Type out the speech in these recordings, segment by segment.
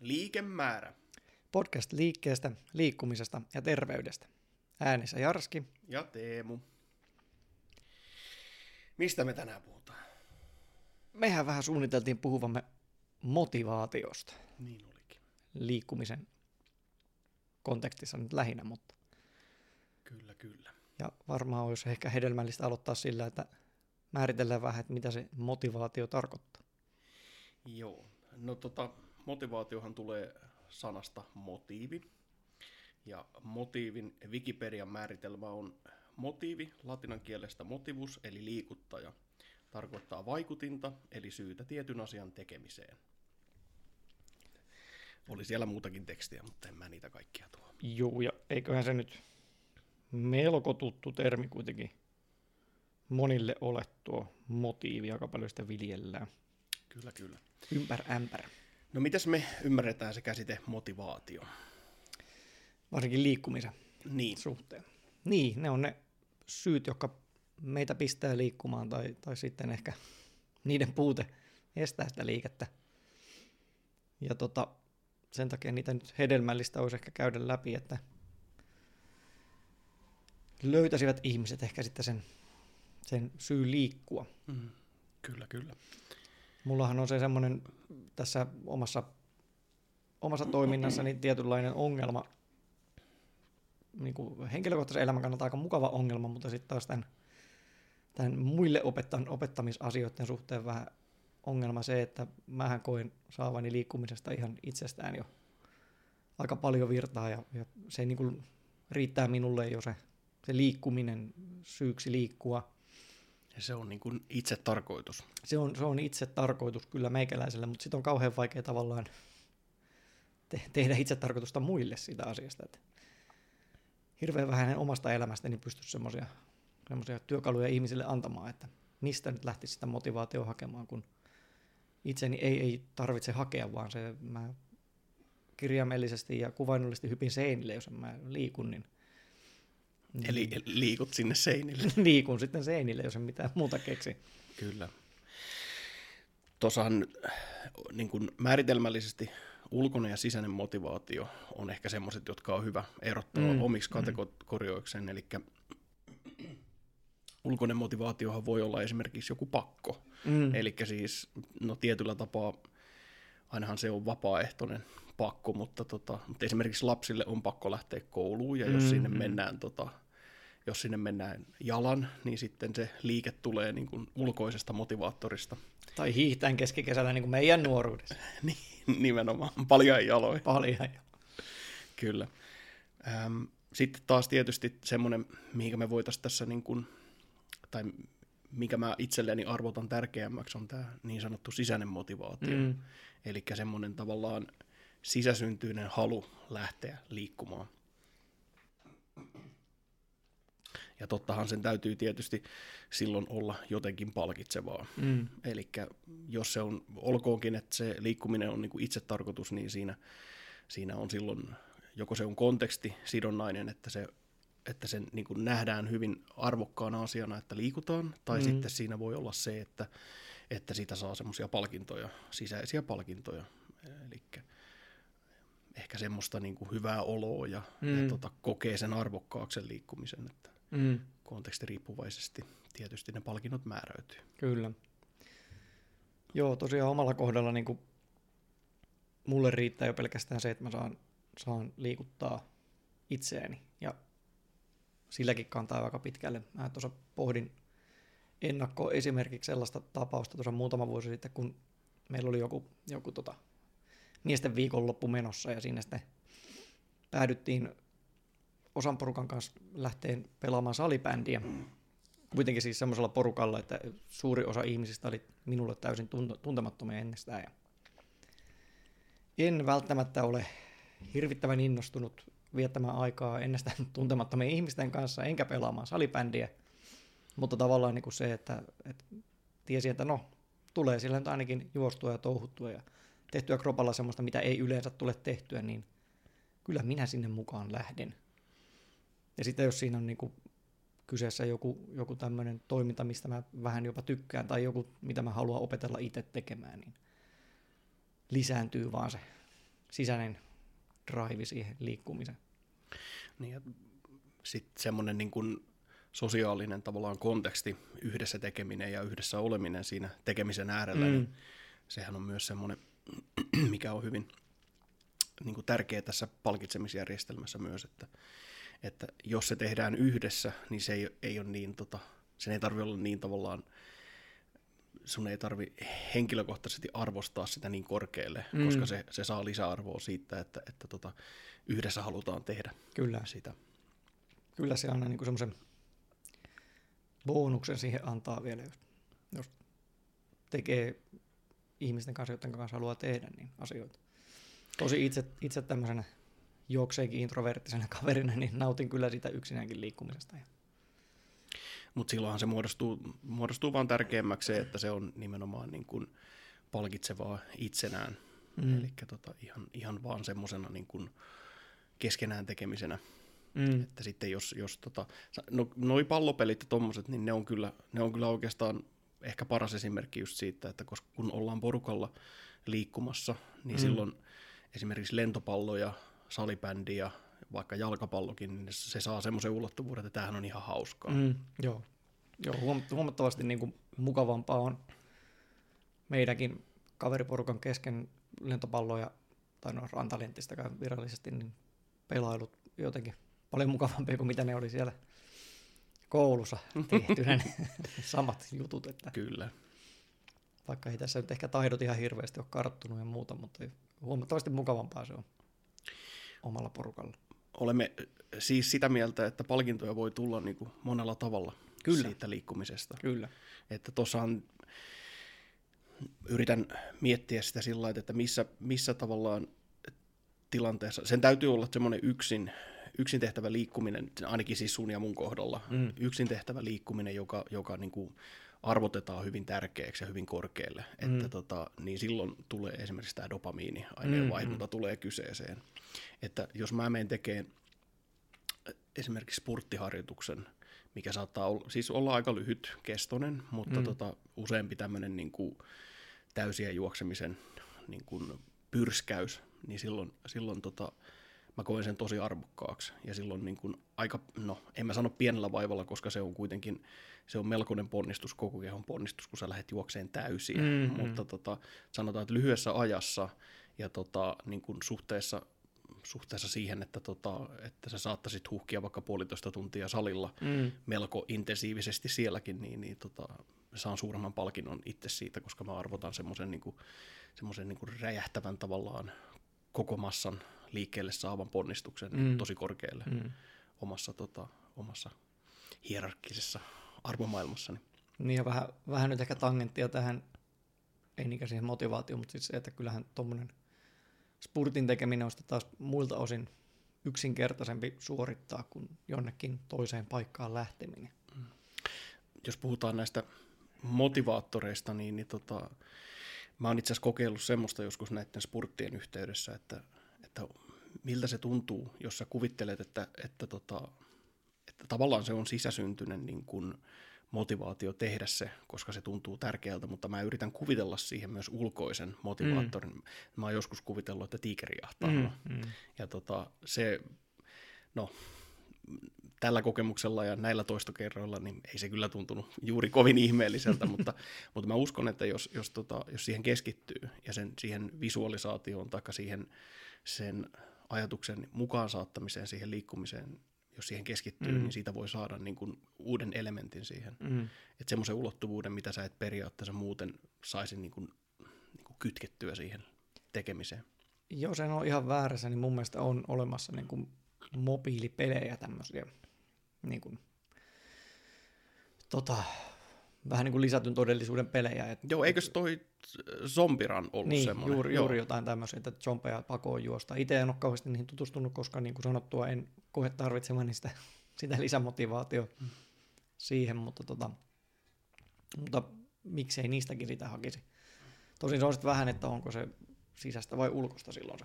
Liikemäärä. Podcast liikkeestä, liikkumisesta ja terveydestä. Äänessä Jarski. Ja Teemu. Mistä me tänään puhutaan? Mehän vähän suunniteltiin puhuvamme motivaatiosta. Niin olikin. Liikkumisen kontekstissa nyt lähinnä, mutta... Kyllä, kyllä. Ja varmaan olisi ehkä hedelmällistä aloittaa sillä, että määritellään vähän, että mitä se motivaatio tarkoittaa. Joo. No motivaatiohan tulee sanasta motiivi. Ja motiivin Wikipedian määritelmä on motiivi, latinan kielestä motivus, eli liikuttaja. Tarkoittaa vaikutinta, eli syytä tietyn asian tekemiseen. Oli siellä muutakin tekstiä, mutta en mä niitä kaikkia tuo. Joo, ja eiköhän se nyt melko tuttu termi kuitenkin monille ole tuo motiivi, aika paljon sitä viljellään. Kyllä, kyllä. Ympärämpärä. No mitäs me ymmärretään se käsite motivaatio? Varsinkin liikkumisen suhteen. Niin, ne on ne syyt, jotka meitä pistää liikkumaan tai sitten ehkä niiden puute estää sitä liikettä. Ja sen takia niitä nyt hedelmällistä olisi ehkä käydä läpi, että löytäisivät ihmiset ehkä sitten sen syy liikkua. Mm, kyllä, kyllä. Mullahan on se semmoinen tässä omassa toiminnassani tietynlainen ongelma, niin kuin henkilökohtaisen elämän kannalta aika mukava ongelma, mutta sitten taas tämän muille opettamisasioiden suhteen vähän ongelma se, että mähän koen saavani liikkumisesta ihan itsestään jo aika paljon virtaa ja se niin kuin riittää minulle jo se liikkuminen syyksi liikkua. Ja se on niin kuin itse tarkoitus. Se on itse tarkoitus kyllä meikäläiselle, mutta sitten on kauhean vaikea tavallaan tehdä itse tarkoitusta muille siitä asiasta. Että hirveän vähän omasta elämästäni pystyisi semmoisia työkaluja ihmisille antamaan, että mistä nyt lähtisi sitä motivaatiota hakemaan, kun itseni ei tarvitse hakea, vaan mä kirjaimellisesti ja kuvainnollisesti hypin seinille, jos mä liikun, niin. Eli liikut sinne seinille. Liikun sitten seinille, jos en mitään muuta keksi. Kyllä. Tuossahan niin kuin määritelmällisesti ulkoinen ja sisäinen motivaatio on ehkä semmoiset, jotka on hyvä erottaa omiksi kategorioikseen. Eli ulkoinen motivaatiohan voi olla esimerkiksi joku pakko. Mm. Eli siis tietyllä tapaa ainahan se on vapaaehtoinen pakko, mutta esimerkiksi lapsille on pakko lähteä kouluun ja jos sinne mennään jos sinne mennään jalan, niin sitten se liike tulee niin kuin ulkoisesta motivaattorista. Tai hiihtään keskikesällä niin kuin meidän nuoruudessa. Nimenomaan, paljain jaloin. Kyllä. Sitten taas tietysti semmoinen, mihin me voitaisiin tässä, niin kuin, tai mikä mä itselleni arvotan tärkeämmäksi, on tämä niin sanottu sisäinen motivaatio. Mm. Eli semmoinen tavallaan sisäsyntyinen halu lähteä liikkumaan. Ja tottahan sen täytyy tietysti silloin olla jotenkin palkitsevaa. Mm. Eli jos se on, olkoonkin, että se liikkuminen on niin kuin itsetarkoitus, niin siinä on silloin, joko se on kontekstisidonnainen, että sen niin kuin nähdään hyvin arvokkaana asiana, että liikutaan, tai sitten siinä voi olla se, että siitä saa semmoisia palkintoja, sisäisiä palkintoja. Eli ehkä semmoista niin kuin hyvää oloa ja kokee sen arvokkaaksi sen liikkumisen, että kontekstiriippuvaisesti tietysti ne palkinnot määräytyy. Kyllä. Joo, tosiaan omalla kohdalla niin kuin mulle riittää jo pelkästään se, että mä saan liikuttaa itseäni ja silläkin kantaa aika pitkälle. Mä tuossa pohdin ennakkoon esimerkiksi sellaista tapausta tuossa muutama vuosi sitten, kun meillä oli joku miesten viikonloppu menossa ja siinä sitten päädyttiin osan porukan kanssa lähteen pelaamaan salibändiä. Kuitenkin siis semmoisella porukalla, että suuri osa ihmisistä oli minulle täysin tuntemattomia ennestään. Ja en välttämättä ole hirvittävän innostunut viettämään aikaa ennestään tuntemattomien ihmisten kanssa, enkä pelaamaan salibändiä. Mutta tavallaan niin kuin se, että tiesi, että no, tulee sillä nyt ainakin juostua ja touhuttua ja tehtyä kropalla semmoista, mitä ei yleensä tule tehtyä, niin kyllä minä sinne mukaan lähden. Ja sitten jos siinä on niin kuin kyseessä joku tämmöinen toiminta, mistä mä vähän jopa tykkään, tai joku, mitä mä haluan opetella itse tekemään, niin lisääntyy vaan se sisäinen drive siihen liikkumiseen. Niin, sitten semmoinen niin kuin sosiaalinen tavallaan konteksti, yhdessä tekeminen ja yhdessä oleminen siinä tekemisen äärellä, niin sehän on myös semmoinen, mikä on hyvin niin kuin tärkeä tässä palkitsemisjärjestelmässä myös, että jos se tehdään yhdessä, niin se ei ole niin, sen ei tarvitse olla niin tavallaan, sun ei tarvitse henkilökohtaisesti arvostaa sitä niin korkealle, koska se saa lisäarvoa siitä, että yhdessä halutaan tehdä Kyllä. sitä. Kyllä se aina niin semmoisen bonuksen siihen antaa vielä, jos tekee ihmisten kanssa, joiden kanssa haluaa tehdä niin asioita. Tosi itse tämmöisenä jokseenkin introverttisenä kaverina, niin nautin kyllä sitä yksinäänkin liikkumisesta. Mutta silloinhan se muodostuu vaan tärkeämmäksi se, että se on nimenomaan niin kuin palkitsevaa itsenään. Elikkä ihan vaan semmosena niin kuin keskenään tekemisenä. Että sitten jos noi pallopelit ja tommoset, niin ne on kyllä oikeastaan ehkä paras esimerkki just siitä, että koska kun ollaan porukalla liikkumassa, niin silloin esimerkiksi lentopalloja, salibändiä, vaikka jalkapallokin, niin se saa semmoisen ulottuvuuden, että tämähän on ihan hauskaa. Joo, huomattavasti niin kuin mukavampaa on meidänkin kaveriporukan kesken lentopalloja, tai no rantalenttistäkään virallisesti, niin pelailut jotenkin paljon mukavampia kuin mitä ne oli siellä koulussa tehtynä ne samat jutut. Että Kyllä. Vaikka ei tässä nyt ehkä taidot ihan hirveästi ole karttunut ja muuta, mutta huomattavasti mukavampaa se on omalla porukalla. Olemme siis sitä mieltä, että palkintoja voi tulla niin kuin monella tavalla Kyllä. siitä liikkumisesta. Kyllä. Että tossahan yritän miettiä sitä sillä lailla, että missä tavallaan tilanteessa, sen täytyy olla semmoinen yksin tehtävä liikkuminen, ainakin siis sun ja mun kohdalla, yksin tehtävä liikkuminen, joka niin kuin arvotetaan hyvin tärkeäksi ja hyvin korkealle, että niin silloin tulee esimerkiksi tämä dopamiini, aineenvaihdunta tulee kyseeseen. Että jos mä menen tekemään esimerkiksi sporttiharjoituksen, mikä saattaa olla aika lyhytkestoinen, mutta useampi tämmöinen niin kuin täysien juoksemisen niin kuin pyrskäys, niin silloin mä koen sen tosi arvokkaaksi ja silloin niin kuin aika, en mä sano pienellä vaivalla, koska se on kuitenkin, se on melkoinen ponnistus, koko kehon ponnistus, kun sä lähdet juokseen täysiä, mutta sanotaan, että lyhyessä ajassa ja niin kuin suhteessa siihen, että sä saattaisit huhkia vaikka 1,5 tuntia salilla melko intensiivisesti sielläkin, niin saan suuremman palkinnon itse siitä, koska mä arvotan semmoisen räjähtävän tavallaan koko massan liikkeelle saavan ponnistuksen tosi korkealle omassa hierarkkisessa arvomaailmassani. Niin ja vähän nyt ehkä tangenttia tähän, ei niinkään siihen motivaatioon, mutta siis se, että kyllähän tuommoinen spurtin tekeminen on taas muilta osin yksinkertaisempi suorittaa kuin jonnekin toiseen paikkaan lähteminen. Jos puhutaan näistä motivaattoreista, niin mä oon itse asiassa kokeillut semmoista joskus näiden spurttien yhteydessä, että miltä se tuntuu, jos sä kuvittelet, että tavallaan se on sisäsyntyinen niin kuin motivaatio tehdä se, koska se tuntuu tärkeältä, mutta mä yritän kuvitella siihen myös ulkoisen motivaattorin. Mä oon joskus kuvitellut, että tiikeri jahtaa. Ja se, tällä kokemuksella ja näillä toistokerroilla, niin ei se kyllä tuntunut juuri kovin ihmeelliseltä, mutta mä uskon, että jos siihen keskittyy ja siihen visualisaatioon tai sen ajatuksen mukaan saattamiseen, siihen liikkumiseen, jos siihen keskittyy, niin siitä voi saada niin kuin uuden elementin siihen. Että semmoisen ulottuvuuden, mitä sä et periaatteessa muuten saisi niin kuin kytkettyä siihen tekemiseen. Jos en ole ihan väärässä, niin mun mielestä on olemassa niin kuin mobiilipelejä tämmöisiä, niin kuin, vähän niin kuin lisätyn todellisuuden pelejä. Joo, eikös toi Zombiran ollut niin, semmoinen? Juuri jotain tämmöisiä, että zombeja pakoon juosta. Itse en ole kauheasti niihin tutustunut, koska niin kuin sanottua en kohe tarvitsemani sitä lisämotivaatio siihen, mutta miksei niistäkin sitä hakisi. Tosin se on sitten vähän, että onko se sisäistä vai ulkosta silloin se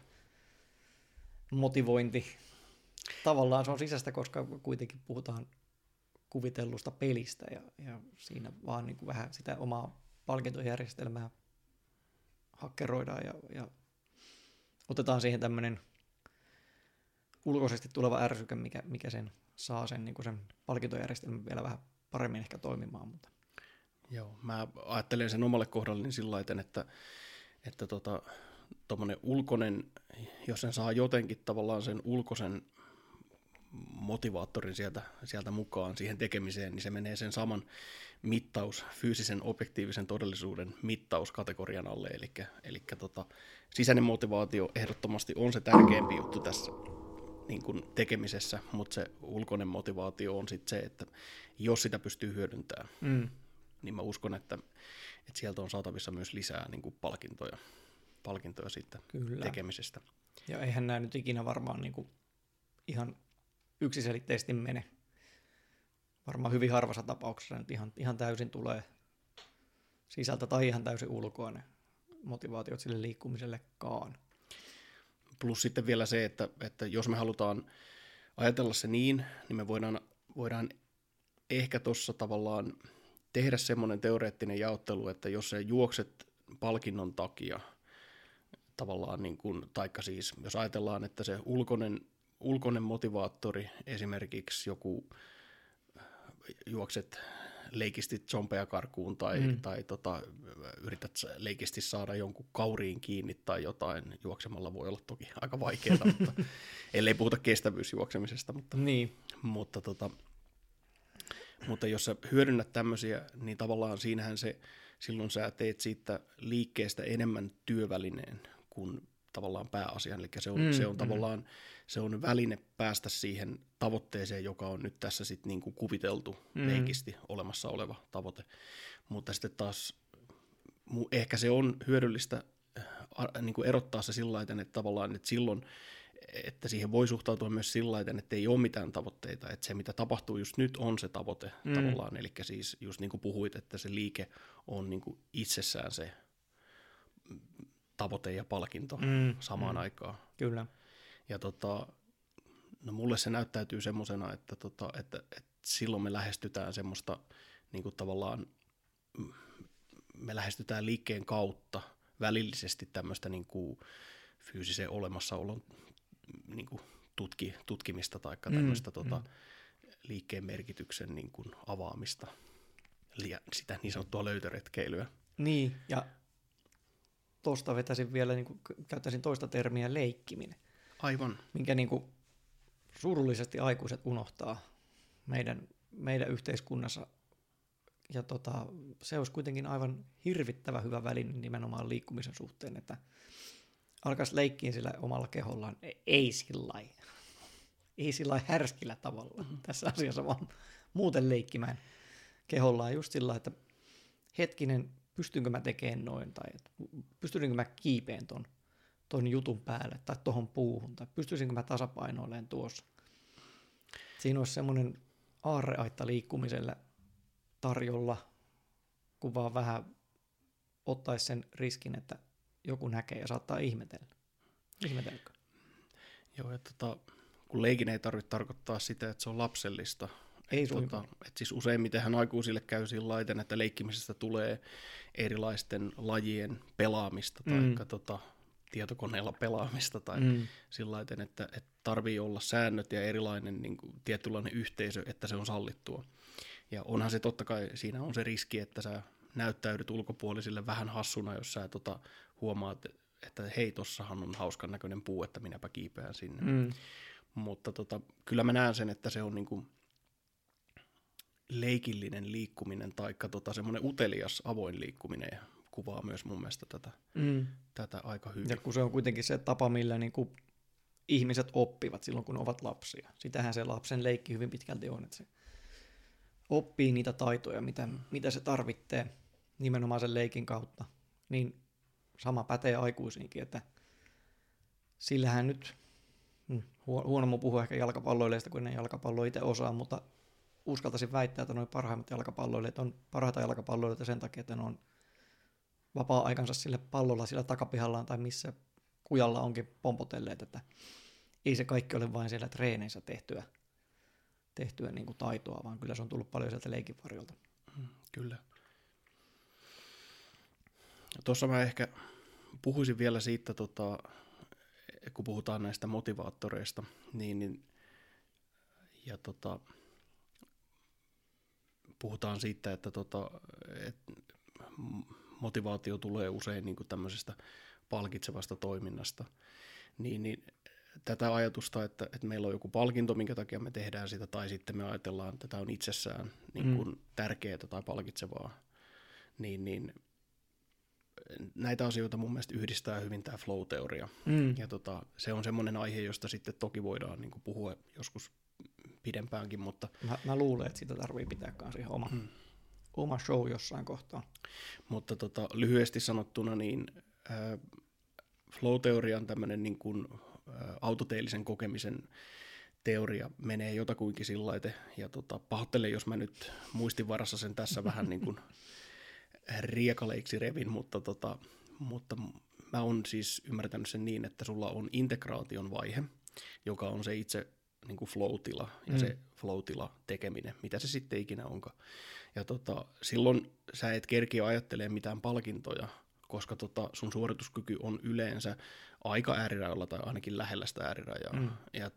motivointi. Tavallaan se on sisäistä, koska kuitenkin puhutaan kuvitellusta pelistä ja siinä vaan niin kuin vähän sitä omaa palkintojärjestelmää hakkeroidaan ja otetaan siihen tämmöinen ulkoisesti tuleva ärsyke, mikä sen saa sen, niin kuin sen palkintojärjestelmän vielä vähän paremmin ehkä toimimaan. Mutta. Joo, mä ajattelen sen omalle kohdalleni sillä laiten, että tuommoinen ulkoinen, jos sen saa jotenkin tavallaan sen ulkoisen motivaattorin sieltä mukaan siihen tekemiseen, niin se menee sen saman mittaus, fyysisen objektiivisen todellisuuden mittauskategorian alle, eli sisäinen motivaatio ehdottomasti on se tärkeämpi juttu tässä niin kuin tekemisessä, mutta se ulkoinen motivaatio on sitten se, että jos sitä pystyy hyödyntämään, niin mä uskon, että sieltä on saatavissa myös lisää niin kuin palkintoja siitä tekemisestä. Ja eihän nämä nyt ikinä varmaan niin kuin ihan yksiselitteisesti mene. Varmaan hyvin harvassa tapauksessa nyt ihan täysin tulee sisältä tai ihan täysin ulkoa ne motivaatiot sille liikkumisellekaan. Plus sitten vielä se, että jos me halutaan ajatella se niin me voidaan ehkä tuossa tavallaan tehdä semmoinen teoreettinen jaottelu, että jos sä juokset palkinnon takia tavallaan, niin kuin, taikka siis jos ajatellaan, että se ulkoinen motivaattori, esimerkiksi joku juokset leikisti zombeja karkuun tai yrität leikisti saada jonkun kauriin kiinni tai jotain, juoksemalla voi olla toki aika vaikeaa, mutta ellei puhuta kestävyysjuoksemisesta, mutta jos sä hyödynnät tämmöisiä, niin tavallaan siinähän silloin sä teet siitä liikkeestä enemmän työvälineen kuin tavallaan pääasian, eli se on tavallaan se on väline päästä siihen tavoitteeseen, joka on nyt tässä sitten niin kuin kuviteltu leikisti olemassa oleva tavoite, mutta sitten taas ehkä se on hyödyllistä niin kuin erottaa se sillä lailla, että tavallaan, että silloin, että siihen voi suhtautua myös sillä lailla, että ei ole mitään tavoitteita, että se mitä tapahtuu just nyt on se tavoite tavallaan, eli siis just niin kuin puhuit, että se liike on niin kuin itsessään se tavoite ja palkinto samaan aikaan. Kyllä. Ja no mulle se näyttäytyy semmosena, että silloin me lähestytään semmoista niin kuin tavallaan, me lähestytään liikkeen kautta välillisesti tämmöistä niin kuin fyysisen olemassaolon niin kuin tutkimista tai tämmöistä liikkeen merkityksen niin kuin avaamista, sitä niin sanottua löytöretkeilyä. Niin, ja tuosta vetäisin vielä, niin kuin, käyttäisin toista termiä, leikkiminen. Aivan. Minkä niin kuin surullisesti aikuiset unohtaa meidän yhteiskunnassa. Ja se olisi kuitenkin aivan hirvittävä hyvä väline nimenomaan liikkumisen suhteen, että alkaisi leikkiä sillä omalla kehollaan. Ei sillä härskillä tavalla tässä asiassa, vaan muuten leikkimään kehollaan just sillä, että hetkinen, pystynkö mä tekemään noin, tai pystynkö mä kiipeen ton jutun päälle, tai tohon puuhun, tai pystyisinkö mä tasapainoilemaan tuossa. Siinä olisi semmoinen aarreaitta liikkumiselle tarjolla, kun vaan vähän ottaisi sen riskin, että joku näkee ja saattaa ihmetellä. Ihmetelkö? Joo, ja kun leikin ei tarvitse tarkoittaa sitä, että se on lapsellista. Ei et siis useimmitenhän aikuisille käy sillä laiten, että leikkimisestä tulee erilaisten lajien pelaamista tai tietokoneella pelaamista tai sillä laiten, että tarvii olla säännöt ja erilainen niin kuin, tietynlainen yhteisö, että se on sallittua. Ja onhan se totta kai, siinä on se riski, että sä näyttäydyt ulkopuolisille vähän hassuna, jos sä huomaat, että hei, tossahan on hauskan näköinen puu, että minäpä kiipeän sinne. Mutta kyllä mä näen sen, että se on niin kuin leikillinen liikkuminen tai semmoinen utelias avoin liikkuminen ja kuvaa myös mun mielestä tätä aika hyvin. Ja kun se on kuitenkin se tapa, millä niin kuin ihmiset oppivat silloin, kun ovat lapsia. Sitähän se lapsen leikki hyvin pitkälti on, että se oppii niitä taitoja, mitä se tarvitsee nimenomaan sen leikin kautta. Niin sama pätee aikuisiinkin, että sillähän nyt, huonommin puhua ehkä jalkapalloileista, kun en jalkapalloa itse osaa, mutta uskaltaisin väittää, että nuo parhaimmat jalkapalloilijat on parhaita jalkapalloilijoita sen takia, että ne on vapaa-aikansa sille pallolla, sillä takapihallaan tai missä kujalla onkin pompotelleet, että ei se kaikki ole vain siellä treeneissä tehtyä niin kuin taitoa, vaan kyllä se on tullut paljon sieltä leikin varjolta. Kyllä. Tuossa mä ehkä puhuisin vielä siitä, kun puhutaan näistä motivaattoreista, niin ja puhutaan siitä, että motivaatio tulee usein niin kuin tämmöisestä palkitsevasta toiminnasta, niin tätä ajatusta, että meillä on joku palkinto, minkä takia me tehdään sitä, tai sitten me ajatellaan, että tämä on itsessään niin kuin tärkeää tai palkitsevaa, niin näitä asioita mun mielestä yhdistää hyvin tämä flow-teoria. Ja se on semmoinen aihe, josta sitten toki voidaan niin kuin puhua joskus pidempäänkin, mutta... Mä luulen, että siitä tarvii pitää myös ihan oma show jossain kohtaa. Mutta lyhyesti sanottuna, niin flow-teoria on tämmöinen niin kuin autoteellisen kokemisen teoria, menee jotakuinkin sillä lailla, ja pahoittelen, jos mä nyt muistin varassa sen tässä vähän niin kuin riekaleiksi revin, mutta mä oon siis ymmärtänyt sen niin, että sulla on integraation vaihe, joka on se itse niin kuin flow-tila ja se flow-tila tekeminen, mitä se sitten ikinä onkaan. Ja silloin sä et kerkiä ajattelemaan mitään palkintoja, koska sun suorituskyky on yleensä aika äärirajoilla tai ainakin lähellä sitä äärirajaa. Ja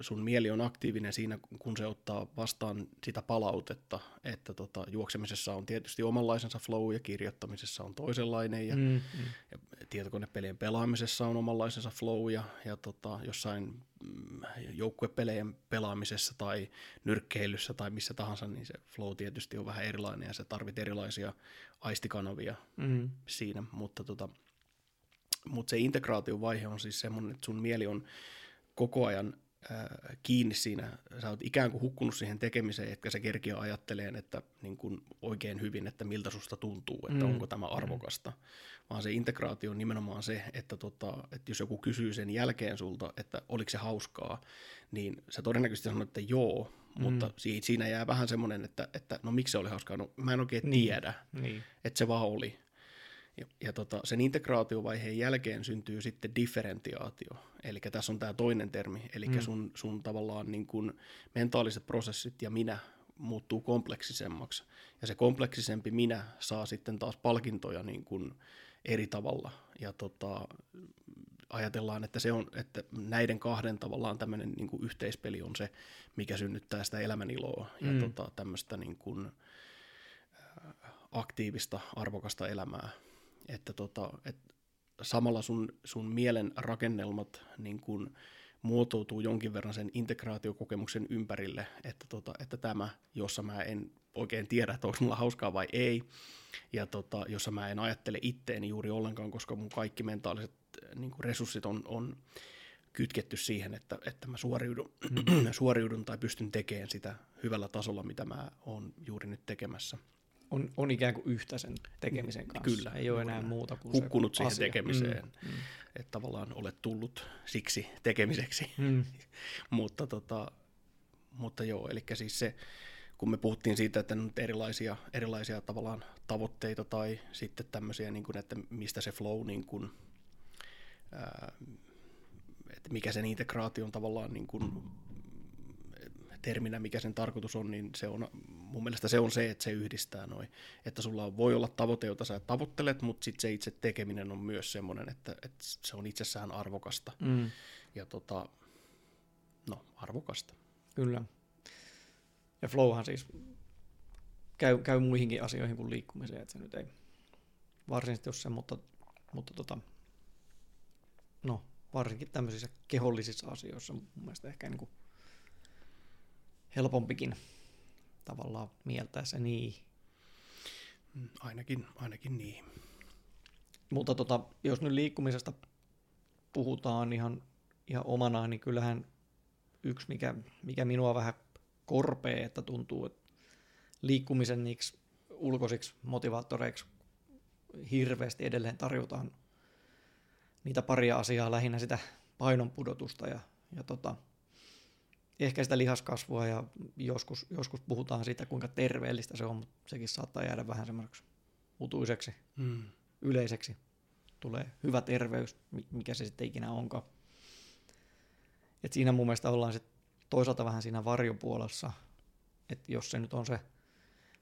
sun mieli on aktiivinen siinä, kun se ottaa vastaan sitä palautetta, että juoksemisessa on tietysti omanlaisensa flow ja kirjoittamisessa on toisenlainen ja tietokonepelien pelaamisessa on omanlaisensa flow ja jossain joukkuepelien pelaamisessa tai nyrkkeilyssä tai missä tahansa, niin se flow tietysti on vähän erilainen ja sä tarvit erilaisia aistikanavia siinä, mutta se integraatiovaihe on siis semmoinen, että sun mieli on koko ajan kiinni siinä, sä oot ikään kuin hukkunut siihen tekemiseen, etkä se kerkiä ajatteleen, että niin kuin oikein hyvin, että miltä susta tuntuu, että onko tämä arvokasta, vaan se integraatio on nimenomaan se, että jos joku kysyy sen jälkeen sulta, että oliko se hauskaa, niin sä todennäköisesti sanot, että joo, mutta siinä jää vähän semmoinen, että no miksi se oli hauskaa, no mä en oikein tiedä, että se vaan oli. Ja sen integraatiovaiheen jälkeen syntyy sitten differentiaatio, eli tässä on tämä toinen termi, eli sun tavallaan niin kuin mentaaliset prosessit ja minä muuttuu kompleksisemmaksi, ja se kompleksisempi minä saa sitten taas palkintoja niin kuin eri tavalla, ja ajatellaan, että se on, että näiden kahden tavallaan tämmöinen niin kuin yhteispeli on se, mikä synnyttää sitä elämäniloa, ja tämmöistä niin kuin aktiivista, arvokasta elämää. Että samalla sun mielen rakennelmat niin kun muotoutuu jonkin verran sen integraatiokokemuksen ympärille, että tämä, jossa mä en oikein tiedä, että onko mulla hauskaa vai ei, ja jossa mä en ajattele itteeni juuri ollenkaan, koska mun kaikki mentaaliset niin kun resurssit on kytketty siihen, että mä suoriudun tai pystyn tekemään sitä hyvällä tasolla, mitä mä oon juuri nyt tekemässä. On ikään kuin yhtä sen tekemisen kanssa. Kyllä. Ei ole enää muuta kuin hukkunut siihen asia. Tekemiseen. Että tavallaan olet tullut siksi tekemiseksi. Mutta joo, eli siis se, kun me puhuttiin siitä, että on erilaisia tavallaan tavoitteita tai sitten tämmöisiä, niin kuin, että mistä se flow, niin kuin, että mikä sen integraation tavallaan niin kuin, terminä, mikä sen tarkoitus on, niin se on, mun mielestä se on se, että se yhdistää noin. Että sulla voi olla tavoite, jota sä tavoittelet, mutta sitten se itse tekeminen on myös semmoinen, että se on itsessään arvokasta. Ja arvokasta. Kyllä. Ja flowhan siis käy muihinkin asioihin kuin liikkumiseen, että se nyt ei varsinaisesti ole se, mutta varsinkin tämmöisissä kehollisissa asioissa mun mielestä ehkä niin kuin helpompikin tavallaan mieltää se niin. Ainakin niin. Mutta jos nyt liikkumisesta puhutaan ihan omana, niin kyllähän yksi, mikä minua vähän korpee, että tuntuu, että liikkumisen niiksi ulkoisiksi motivaattoreiksi hirveästi edelleen tarjotaan niitä paria asiaa, lähinnä sitä painonpudotusta ja ehkä sitä lihaskasvua, ja joskus puhutaan siitä, kuinka terveellistä se on, mutta sekin saattaa jäädä vähän semmoiseksi utuiseksi, yleiseksi. Tulee hyvä terveys, mikä se sitten ikinä onkaan. Et siinä mun mielestä ollaan sit toisaalta vähän siinä varjopuolessa, että jos se nyt on se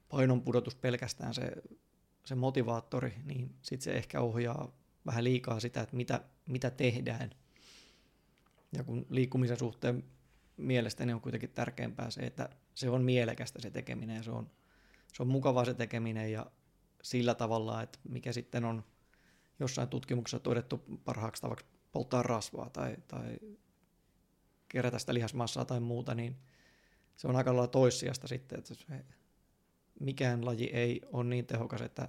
painonpudotus pelkästään se motivaattori, niin sitten se ehkä ohjaa vähän liikaa sitä, että mitä tehdään. Ja kun liikkumisen suhteen mielestäni on kuitenkin tärkeämpää se, että se on mielekästä se tekeminen ja se on mukavaa se tekeminen ja sillä tavalla, että mikä sitten on jossain tutkimuksessa todettu parhaaksi tavaksi polttaa rasvaa tai kerätä sitä lihasmassaa tai muuta, niin se on aika lailla toissijasta sitten, että mikään laji ei ole niin tehokas, että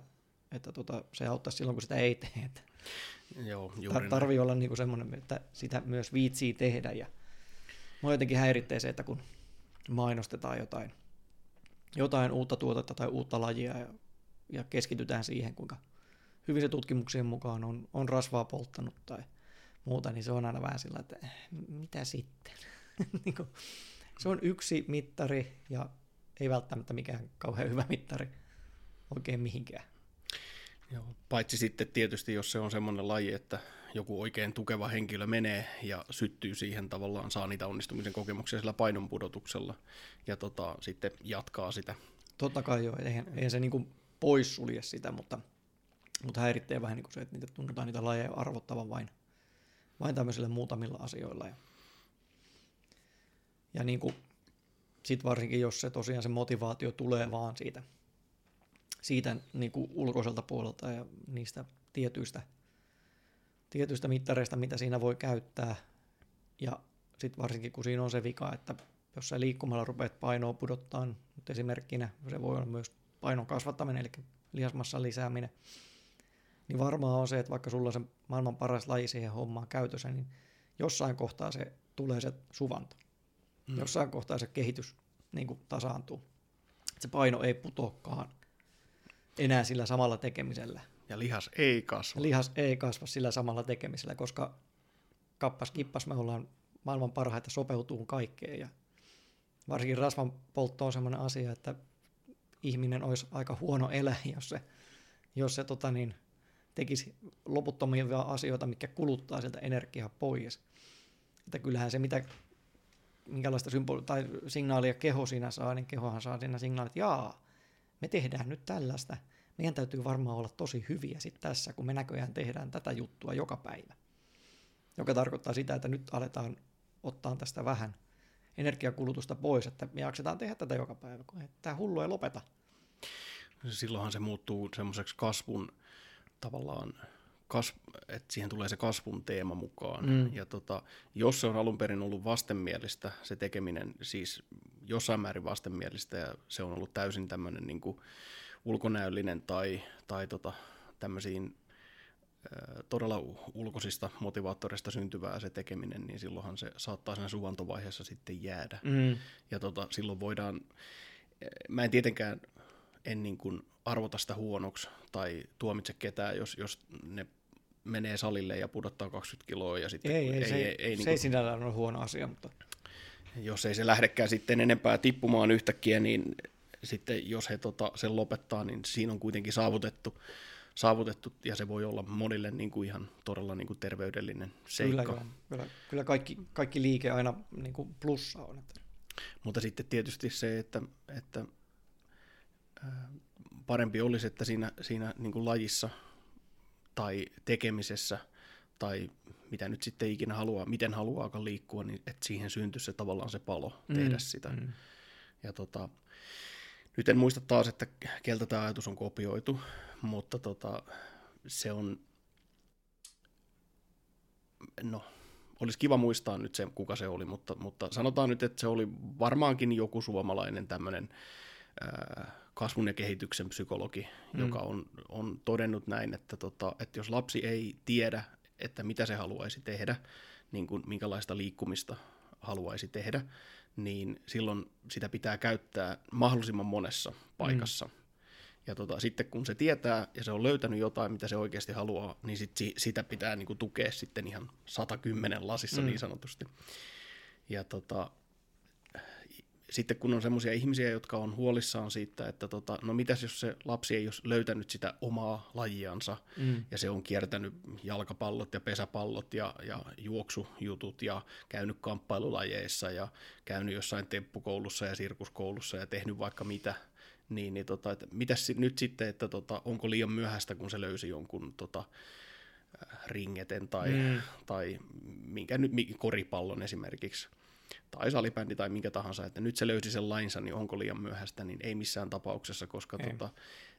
se auttaisi silloin, kun sitä ei tee. Joo, tarvii olla niinku semmoinen, että sitä myös viitsii tehdä. Ja minua jotenkin häiritsee se, että kun mainostetaan jotain uutta tuotetta tai uutta lajia ja keskitytään siihen, kuinka hyvin se tutkimuksien mukaan on rasvaa polttanut tai muuta, niin se on aina vähän sillä, että mitä sitten? Se on yksi mittari ja ei välttämättä mikään kauhean hyvä mittari oikein mihinkään. Joo, paitsi sitten tietysti, jos se on semmoinen laji, että joku oikein tukeva henkilö menee ja syttyy siihen tavallaan, saa niitä onnistumisen kokemuksia sillä painonpudotuksella ja sitten jatkaa sitä. Totta kai joo, eihän se niinku poissulje sitä, mutta häiritsee vähän niinku se, että niitä tunnutaan niitä lajeja arvottavan vain tämmöisillä muutamilla asioilla. Ja niinku, sit varsinkin, jos se tosiaan se motivaatio tulee vaan siitä niinku ulkoiselta puolelta ja niistä tietyistä mittareista, mitä siinä voi käyttää. Ja sitten varsinkin, kun siinä on se vika, että jos sä liikkumalla rupeat painoa pudottaa, nyt esimerkkinä se voi olla myös painon kasvattaminen, eli lihasmassan lisääminen, niin varmaan on se, että vaikka sulla on se maailman paras laji siihen hommaan käytössä, niin jossain kohtaa se tulee se suvanto. Jossain kohtaa se kehitys niin tasaantuu. Se paino ei putokaan enää sillä samalla tekemisellä. Ja lihas ei kasva. Sillä samalla tekemisellä, koska kappas me ollaan maailman parhaita sopeutuu kaikkeen. Ja varsinkin rasvan poltto on sellainen asia, että ihminen olisi aika huono eläin, jos se tekisi loputtomia asioita, mitkä kuluttaa sieltä energiaa pois. Että kyllähän se minkälaista signaalia keho siinä saa, niin kehohan saa siinä signaalit, että jaa, me tehdään nyt tällaista. Meidän täytyy varmaan olla tosi hyviä sit tässä, kun me näköjään tehdään tätä juttua joka päivä. Joka tarkoittaa sitä, että nyt aletaan ottaa tästä vähän energiakulutusta pois, että me jaksetaan tehdä tätä joka päivä, kun tämä hullu ei lopeta. Silloinhan se muuttuu semmoiseksi kasvun tavallaan, että siihen tulee se kasvun teema mukaan. Ja jos se on alun perin ollut vastenmielistä, se tekeminen siis jossain määrin vastenmielistä, ja se on ollut täysin tämmöinen niin kuin ulkonäöllinen tai tämmöisiin todella ulkoisista motivaattoreista syntyvää se tekeminen, niin silloinhan se saattaa sen suvantovaiheessa sitten jäädä. Ja silloin voidaan, mä en tietenkään niin kuin arvota sitä huonoksi tai tuomitse ketään, jos ne menee salille ja pudottaa 20 kiloa. Ja sitten ei sinällään ole huono asia, mutta jos ei se lähdekään sitten enempää tippumaan yhtäkkiä, niin sitten jos he sen lopettaa, niin siinä on kuitenkin saavutettu ja se voi olla monille niin kuin ihan todella niin kuin terveydellinen seikka. Kyllä kaikki liike aina niin kuin plussa on. Mutta sitten tietysti se, että parempi olisi, että siinä niin kuin lajissa tai tekemisessä tai mitä nyt sitten ikinä haluaa, miten haluaakaan liikkua, niin että siihen syntyisi se tavallaan se palo tehdä sitä. Ja nyt en muista taas, että keltä tämä ajatus on kopioitu, mutta se on, no, olisi kiva muistaa nyt se, kuka se oli, mutta sanotaan nyt, että se oli varmaankin joku suomalainen tämmöinen kasvun ja kehityksen psykologi, joka on todennut näin, että jos lapsi ei tiedä, että mitä se haluaisi tehdä, niin kuin minkälaista liikkumista haluaisi tehdä, niin silloin sitä pitää käyttää mahdollisimman monessa paikassa. Ja sitten kun se tietää ja se on löytänyt jotain, mitä se oikeasti haluaa, niin sitä pitää niinku tukea sitten ihan 110 lasissa niin sanotusti. Ja sitten kun on semmoisia ihmisiä, jotka on huolissaan siitä, että no mitäs jos se lapsi ei olisi löytänyt sitä omaa lajiansa, ja se on kiertänyt jalkapallot ja pesäpallot ja juoksujutut ja käynyt kamppailulajeissa ja käynyt jossain temppukoulussa ja sirkuskoulussa ja tehnyt vaikka mitä, niin että mitäs nyt sitten, että onko liian myöhäistä, kun se löysi jonkun ringeten tai minkä nyt koripallon esimerkiksi, tai salibändi tai minkä tahansa, että nyt se löysi sen lainsa, niin onko liian myöhäistä, niin ei missään tapauksessa, koska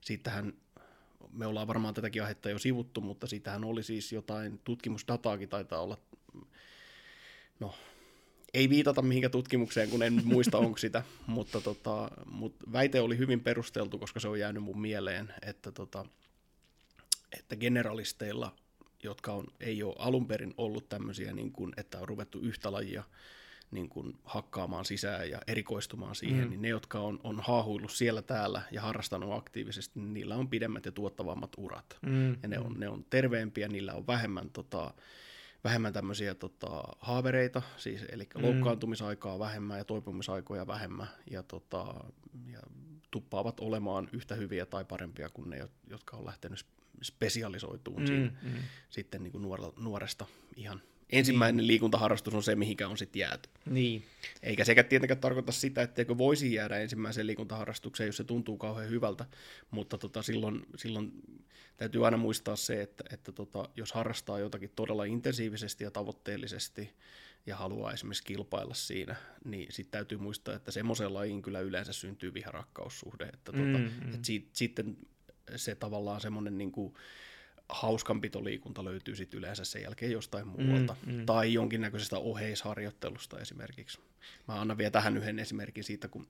siitähän me ollaan varmaan tätäkin aihetta jo sivuttu, mutta siitähän oli siis jotain tutkimusdataakin taitaa olla, no ei viitata mihinkä tutkimukseen, kun en muista onko sitä, mutta väite oli hyvin perusteltu, koska se on jäänyt mun mieleen, että generalisteilla, jotka ei ole alun perin ollut tämmöisiä, niin kuin, että on ruvettu yhtä lajia niin kuin hakkaamaan sisään ja erikoistumaan siihen, niin ne, jotka on haahuillut siellä täällä ja harrastanut aktiivisesti, niin niillä on pidemmät ja tuottavammat urat. Ja ne on terveempiä, niillä on vähemmän tämmöisiä haavereita, siis, eli loukkaantumisaikaa vähemmän ja toipumisaikoja vähemmän, ja tuppaavat olemaan yhtä hyviä tai parempia kuin ne, jotka on lähtenyt spesialisoituun siinä sitten niin kuin nuoresta ihan. Ensimmäinen liikuntaharrastus on se, mihinkä on sitten jääty. Niin. Eikä sekä tietenkään tarkoita sitä, etteikö voisi jäädä ensimmäiseen liikuntaharrastukseen, jos se tuntuu kauhean hyvältä, mutta silloin täytyy aina muistaa se, että jos harrastaa jotakin todella intensiivisesti ja tavoitteellisesti ja haluaa esimerkiksi kilpailla siinä, niin sitten täytyy muistaa, että semmoiseen lajiin kyllä yleensä syntyy viharakkaussuhde. Että sitten se tavallaan semmoinen niin kuin hauskanpitoliikunta löytyy sitten yleensä sen jälkeen jostain muualta, tai jonkinnäköisestä oheisharjoittelusta esimerkiksi. Mä annan vielä tähän yhden esimerkin siitä, kun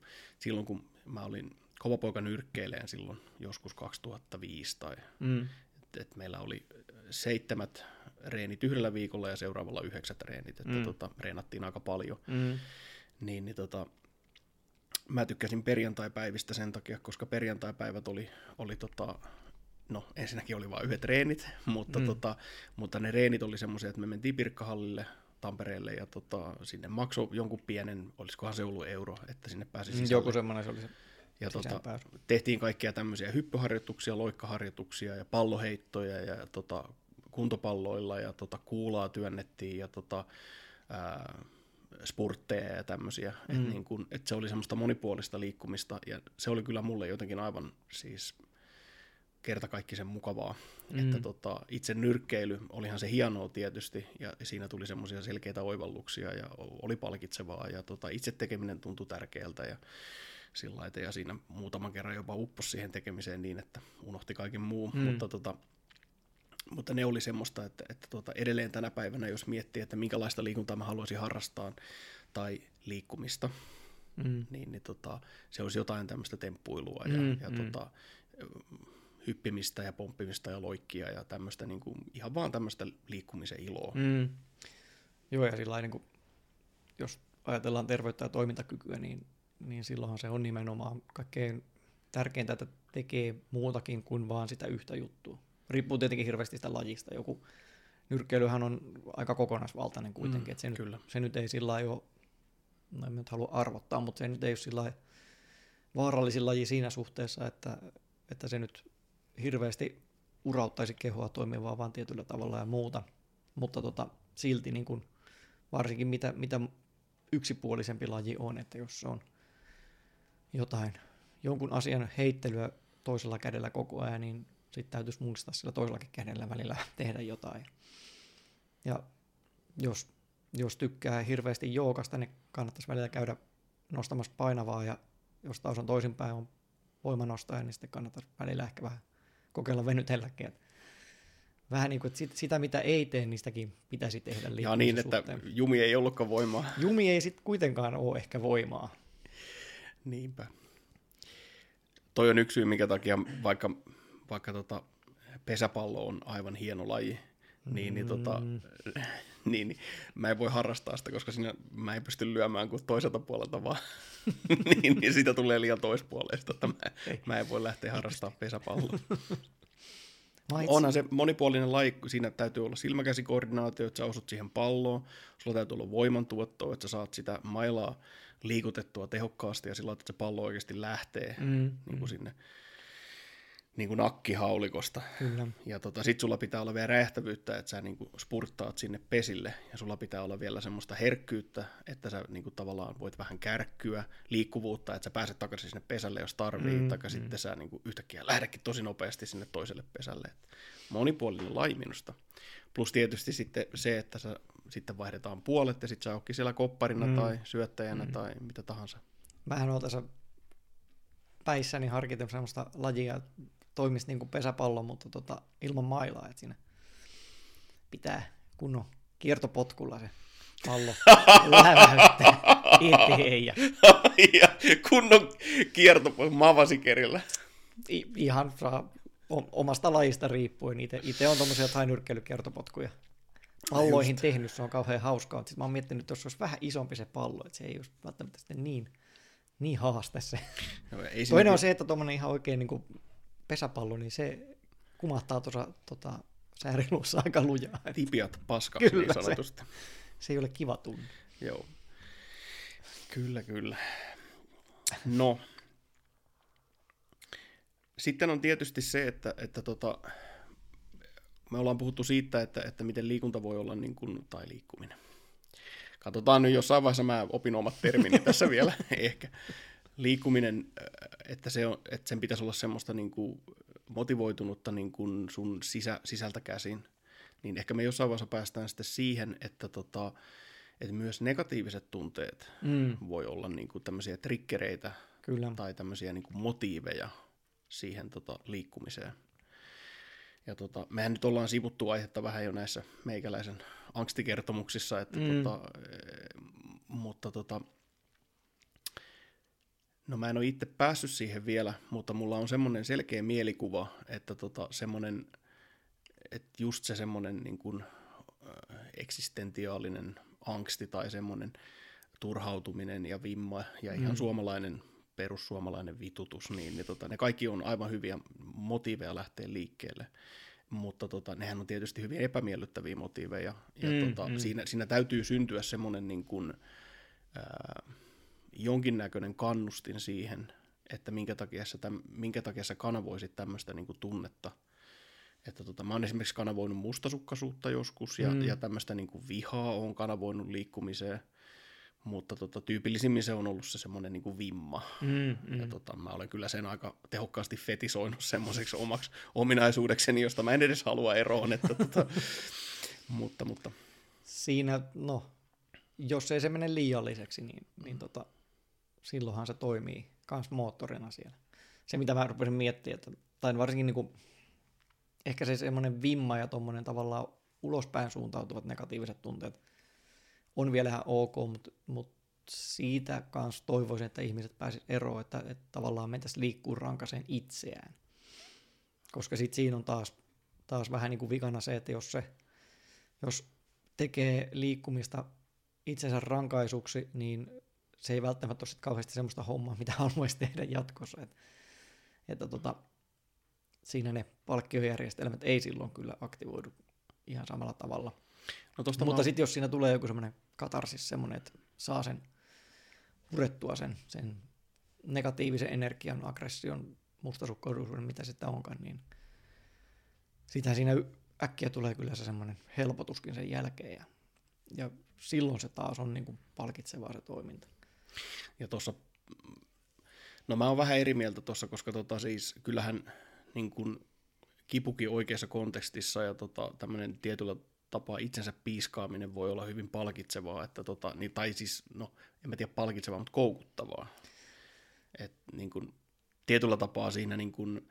mä olin kovapoika nyrkkeileen silloin joskus 2005, että meillä oli 7 reenit yhdellä viikolla ja seuraavalla 9 reenit, että reenattiin aika paljon, niin mä tykkäsin perjantaipäivistä sen takia, koska perjantaipäivät oli no, ensinnäkin oli vain yhdet reenit, mutta ne reenit oli semmoisia, että me mentiin Pirkkahallille Tampereelle ja sinne maksoi jonkun pienen, olisikohan se ollut euro, että sinne pääsi sisälle. Joku semmoinen se oli se. Ja tehtiin kaikkia tämmöisiä hyppyharjoituksia, loikkaharjoituksia ja palloheittoja ja kuntopalloilla ja kuulaa työnnettiin ja sportteja ja tämmöisiä. Että niin kun, se oli semmoista monipuolista liikkumista ja se oli kyllä mulle jotenkin aivan siis kertakaikkisen mukavaa, että itse nyrkkeily, olihan se hienoa tietysti, ja siinä tuli semmoisia selkeitä oivalluksia, ja oli palkitsevaa, ja itse tekeminen tuntui tärkeältä, ja sillä ja siinä muutaman kerran jopa upposi siihen tekemiseen niin, että unohti kaiken muun, mutta ne oli semmoista, että edelleen tänä päivänä, jos miettii, että minkälaista liikuntaa mä haluaisin harrastaa, tai liikkumista, niin se olisi jotain tämmöistä temppuilua, ja hyppimistä ja pomppimista ja loikkia ja tämmöistä niin kuin, ihan vaan tämmöistä liikkumisen iloa. Joo, ja sillä niin kuin, jos ajatellaan terveyttä ja toimintakykyä, niin silloinhan se on nimenomaan kaikkein tärkeintä, että tekee muutakin kuin vaan sitä yhtä juttua. Riippuu tietenkin hirveästi sitä lajista. Joku nyrkkeilyhän on aika kokonaisvaltainen kuitenkin, että se nyt ei sillä lailla ole, no en nyt halua arvottaa, mutta se nyt ei ole sillä lailla vaarallisin laji siinä suhteessa, että se nyt hirveästi urauttaisi kehoa toimivaa vaan tietyllä tavalla ja muuta, mutta silti niin kun varsinkin mitä yksipuolisempi laji on, että jos se on jotain, jonkun asian heittelyä toisella kädellä koko ajan, niin sitten täytyisi muistaa sillä toisellakin kädellä välillä tehdä jotain. Ja jos tykkää hirveästi joogasta, niin kannattaisi välillä käydä nostamassa painavaa, ja jos taas on toisinpäin, on voimanostaja, niin sitten kannattaisi välillä ehkä vähän kokeilla venytelläkin. Että vähän niin kuin, että sitä mitä ei tee, niistäkin pitäisi tehdä liikkumisen suhteen. Ja niin, että jumi ei ollutkaan voimaa. Jumi ei sitten kuitenkaan ole ehkä voimaa. Niinpä. Toi on yksi syy, minkä takia vaikka pesäpallo on aivan hieno laji, niin mä en voi harrastaa sitä, koska siinä mä en pysty lyömään kuin toiselta puolelta vaan. niin siitä tulee liian toispuoleista, että mä en voi lähteä harrastamaan pesäpalloa. Onhan se monipuolinen laji, siinä täytyy olla silmäkäsikoordinaatio, että sä osut siihen palloon, sulla täytyy olla voimantuottoa, että sä saat sitä mailaa liikutettua tehokkaasti ja sillä, että se pallo oikeasti lähtee niin kuin sinne. Niin kuin nakkihaulikosta. Kyllä. Ja sit sulla pitää olla vielä räjähtävyyttä, että sä niin kuin spurttaat sinne pesille, ja sulla pitää olla vielä semmoista herkkyyttä, että sä niin kuin tavallaan voit vähän kärkkyä, liikkuvuutta, että sä pääset takaisin sinne pesälle, jos tarvii, tai sitten sä niin kuin yhtäkkiä lähdekin tosi nopeasti sinne toiselle pesälle. Monipuolinen laji minusta. Plus tietysti sitten se, että sitten vaihdetaan puolet ja sitten sä ootkin siellä kopparina tai syöttäjänä tai mitä tahansa. Mähän oon tässä päissäni harkiten semmoista lajia, että toimisi niin kuin pesäpallo, mutta ilman mailaa, että siinä pitää kunnon kiertopotkulla se pallo läväyttää eteen ja kunnon kiertopotkulla mavasikerillä. Ihan omasta lajista riippuen. Itse on tommosia tainyrkkeilykiertopotkuja palloihin tehnyt, se on kauhean hauskaa. Sitten mä oon miettinyt, että jos olisi vähän isompi se pallo, että se ei olisi välttämättä sitten niin haaste se. No, toinen on se, että tuommoinen ihan oikein niin kuin pesäpallo, niin se kumahtaa tuossa sääriluussa aika lujaa. Tipiat paskaksi niin sanotusti. Se ei ole kiva tunne. Joo. Kyllä. No. Sitten on tietysti se, että me ollaan puhuttu siitä, että miten liikunta voi olla, niin kuin, tai liikkuminen. Katsotaan nyt jossain vaiheessa, mä opin omat termini tässä vielä ehkä. Liikkuminen, että sen pitäisi olla semmoista niin kuin motivoitunutta niin kuin sun sisältä käsin, niin ehkä me jossain vaiheessa päästään sitten siihen, että myös negatiiviset tunteet voi olla niin kuin tämmöisiä triggereitä tai tämmöisiä niin kuin motiiveja siihen liikkumiseen. Ja mehän nyt ollaan sivuttu aihetta vähän jo näissä meikäläisen angstikertomuksissa, että no mä en ole itse päässyt siihen vielä, mutta mulla on semmoinen selkeä mielikuva, että semmoinen, että just se semmoinen niin kuin eksistentiaalinen angsti tai semmoinen turhautuminen ja vimma ja ihan perussuomalainen vitutus, niin ne kaikki on aivan hyviä motiiveja lähteä liikkeelle, mutta nehän on tietysti hyvin epämiellyttäviä motiiveja, ja siinä täytyy syntyä semmoinen niin kuin, jonkinnäköinen kannustin siihen, että minkä takia sä kanavoisit tämmöistä niin kuin tunnetta. Että mä oon esimerkiksi kanavoinut mustasukkaisuutta joskus, ja tämmöistä niin kuin vihaa oon kanavoinut liikkumiseen, mutta tyypillisimmin se on ollut se semmoinen niin kuin vimma. Ja mä olen kyllä sen aika tehokkaasti fetisoinut semmoiseksi omaksi ominaisuudekseni, josta mä en edes halua eroon. Että, mutta. Siinä, no, jos ei se mene liialliseksi, niin silloinhan se toimii kans moottorina siellä. Se, mitä mä rupesin miettimään, tai varsinkin niin kuin, ehkä se semmoinen vimma ja tommoinen tavallaan ulospäin suuntautuvat negatiiviset tunteet on vielä ihan ok, mutta siitä kans toivoisin, että ihmiset pääsisivät eroon, että tavallaan mentäisiin liikkuu rankaseen itseään. Koska sitten siinä on taas vähän niin kuin vikana se, että jos tekee liikkumista itsensä rankaisuksi, niin se ei välttämättä ole kauheasti semmoista hommaa, mitä haluaisi tehdä jatkossa. Että siinä ne palkkiojärjestelmät ei silloin kyllä aktivoidu ihan samalla tavalla. No mutta sitten jos siinä tulee joku semmoinen katarsis, semmoinen, että saa sen purettua sen negatiivisen energian, aggression, mustasukkaisuuden, mitä sitä onkaan, niin siitähän siinä äkkiä tulee kyllä se semmoinen helpotuskin sen jälkeen ja silloin se taas on niin kuin palkitsevaa se toiminta. Ja tuossa, no mä oon vähän eri mieltä tuossa, koska siis kyllähän niin kuin kipukin oikeassa kontekstissa ja tämmöinen tietyllä tapaa itsensä piiskaaminen voi olla hyvin palkitsevaa, että niin, tai siis, no en mä tiedä palkitsevaa, mutta koukuttavaa. Et niin kuin tietyllä tapaa siinä niin kuin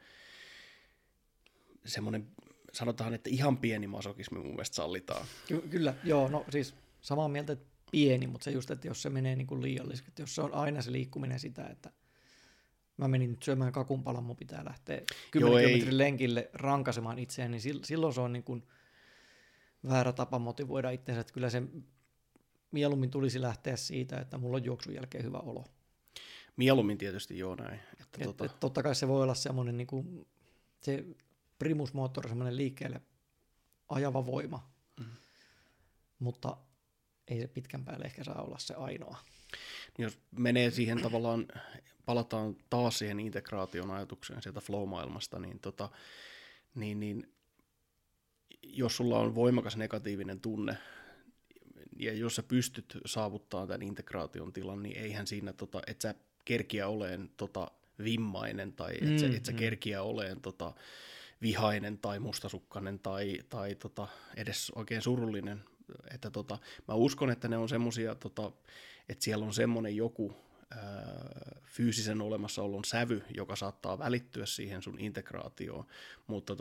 semmoinen, sanotaan, että ihan pieni masokismi mun mielestä sallitaan. Kyllä, joo, no siis samaa mieltä, että pieni, mutta se just, että jos se menee niin kuin liialliseksi, että jos se on aina se liikkuminen sitä, että mä menin nyt syömään kakunpalan, mun pitää lähteä 10 kilometrin lenkille rankasemaan itseään, niin silloin se on niin kuin väärä tapa motivoida itseänsä, että kyllä se mieluummin tulisi lähteä siitä, että mulla on juoksun jälkeen hyvä olo. Mieluummin tietysti joo näin. Että et totta kai se voi olla semmoinen, niin kuin, se primusmoottori, semmoinen liikkeelle ajava voima, mutta ei se pitkän päälle ehkä saa olla se ainoa. Jos menee siihen tavallaan, palataan taas siihen integraation ajatukseen sieltä flow-maailmasta, niin, niin jos sulla on voimakas negatiivinen tunne, ja jos sä pystyt saavuttamaan tämän integraation tilan, niin eihän siinä, et sä kerkiä oleen vimmainen, tai et sä kerkiä oleen vihainen tai mustasukkainen tai edes oikein surullinen. Että mä uskon, että ne on semmoisia, että siellä on semmoinen joku fyysisen olemassaolon sävy, joka saattaa välittyä siihen sun integraatioon, mutta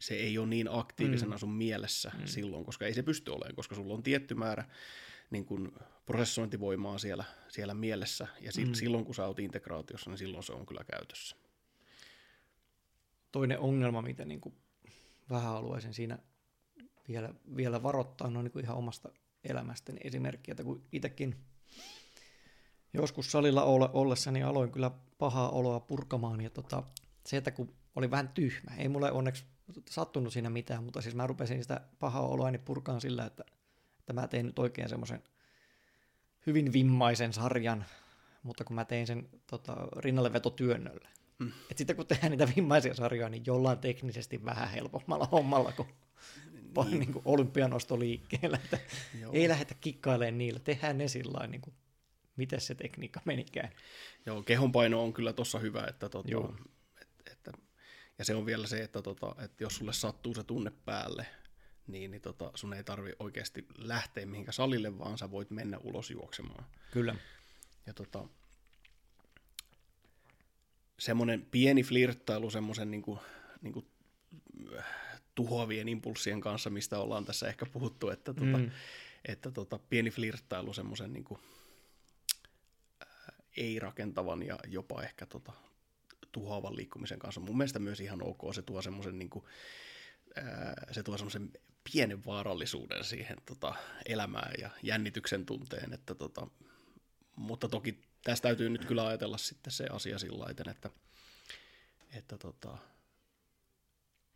se ei ole niin aktiivisena sun mielessä silloin, koska ei se pysty olemaan, koska sulla on tietty määrä niin kun prosessointivoimaa siellä mielessä, ja silloin kun sä oot integraatiossa, niin silloin se on kyllä käytössä. Toinen ongelma, mitä niin kuin vähän haluaisin siinä vielä varoittaa, on niin kuin ihan omasta elämästäni esimerkki, että kun itsekin joskus salilla ollessani aloin kyllä pahaa oloa purkamaan, ja se, että kun oli vähän tyhmä, ei mulle onneksi sattunut siinä mitään, mutta siis mä rupesin sitä pahaa oloa niin purkaan sillä, että mä tein nyt oikein semmoisen hyvin vimmaisen sarjan, mutta kun mä tein sen rinnallevetotyönnöllä. Et sitten kun tehdään niitä vimmaisia sarjoja, niin jollain teknisesti vähän helpommalla hommalla kuin niin olympianostoliikkeellä. Ei lähdetä kikkailemaan niillä, tehdään ne sillain niin kuin miten se tekniikka menikään. Joo, kehonpaino on kyllä tuossa hyvä, ja se on vielä se, että jos sulle sattuu se tunne päälle, niin sun ei tarvi oikeasti lähteä mihinkä salille, vaan sä voit mennä ulos juoksemaan. Kyllä. Ja semmoinen pieni flirttailu semmoisen niin kuin tuhoavien impulssien kanssa, mistä ollaan tässä ehkä puhuttu, että pieni flirttailu semmoisen niin kuin ei-rakentavan ja jopa ehkä tuhoavan liikkumisen kanssa. Mun mielestä myös ihan ok, se tuo semmoisen pienen vaarallisuuden siihen elämään ja jännityksen tunteen, mutta toki tässä täytyy nyt kyllä ajatella sitten se asia sillaiten, että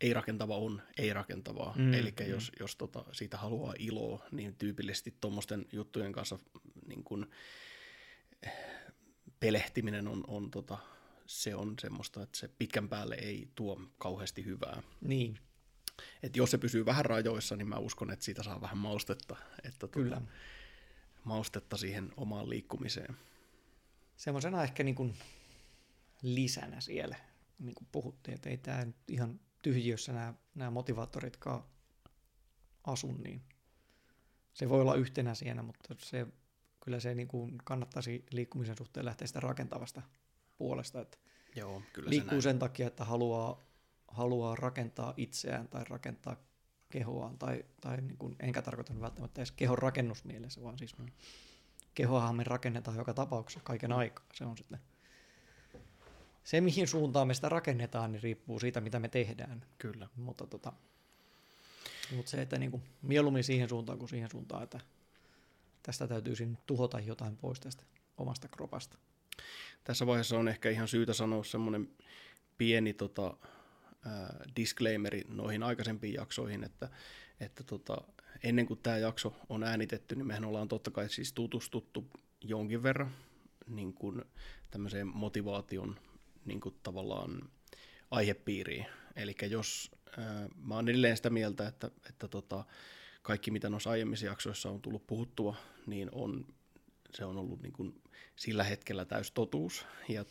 ei-rakentava on ei-rakentavaa, eli jos siitä haluaa iloa, niin tyypillisesti tuommoisten juttujen kanssa niin kuin pelehtiminen on se on semmoista, että se pitkän päälle ei tuo kauheasti hyvää. Niin. Et jos se pysyy vähän rajoissa, niin mä uskon, että siitä saa vähän maustetta, kyllä. Maustetta siihen omaan liikkumiseen. Semmoisena ehkä niin kuin lisänä siellä, niin kuin puhuttiin, että ei tämä nyt ihan tyhjiössä nämä motivaattoritkaan asu, niin se voi olla yhtenä siinä, mutta se kyllä se niin kuin kannattaisi liikkumisen suhteen lähteä sitä rakentavasta puolesta, että joo, kyllä liikkuu sen takia, että haluaa rakentaa itseään tai rakentaa kehoaan, tai niin kuin, enkä tarkoita välttämättä edes kehon rakennusmielessä, vaan siis kehoahan me rakennetaan joka tapauksessa kaiken aikaa. Se on sitten se, mihin suuntaan me sitä rakennetaan, niin riippuu siitä, mitä me tehdään. Kyllä. Mutta se, että niin kuin, mieluummin siihen suuntaan kuin siihen suuntaan, että tästä täytyy tuhota jotain pois tästä omasta kropasta. Tässä vaiheessa on ehkä ihan syytä sanoa semmoinen pieni disclaimeri noihin aikaisempiin jaksoihin, että ennen kuin tämä jakso on äänitetty, niin mehän ollaan totta kai siis tutustuttu jonkin verran niin kuin tämmöiseen motivaation niin kuin tavallaan aihepiiriin. Eli jos mä oon edelleen sitä mieltä, että kaikki mitä noissa aiemmissa jaksoissa on tullut puhuttua, niin se on ollut niin kuin sillä hetkellä täys totuus. Ja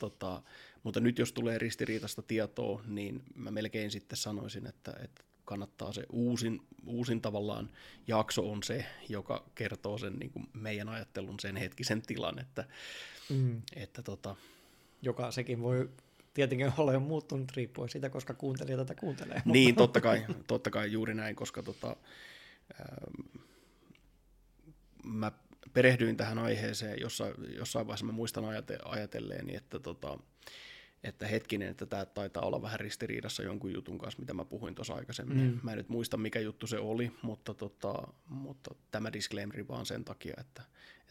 mutta nyt jos tulee ristiriitaista tietoa, niin mä melkein sitten sanoisin, että kannattaa se uusin tavallaan jakso on se, joka kertoo sen niin kuin meidän ajattelun sen hetkisen tilan, että joka sekin voi tietenkin olla jo muuttunut riippuen siitä, koska kuuntelija tätä kuuntelee. Niin, totta kai juuri näin, koska mä perehdyin tähän aiheeseen, jossain vaiheessa mä muistan ajatelleeni, että hetkinen, että tämä taitaa olla vähän ristiriidassa jonkun jutun kanssa, mitä mä puhuin tuossa aikaisemmin. Mä en nyt muista, mikä juttu se oli, mutta tämä disclaimer vaan sen takia, että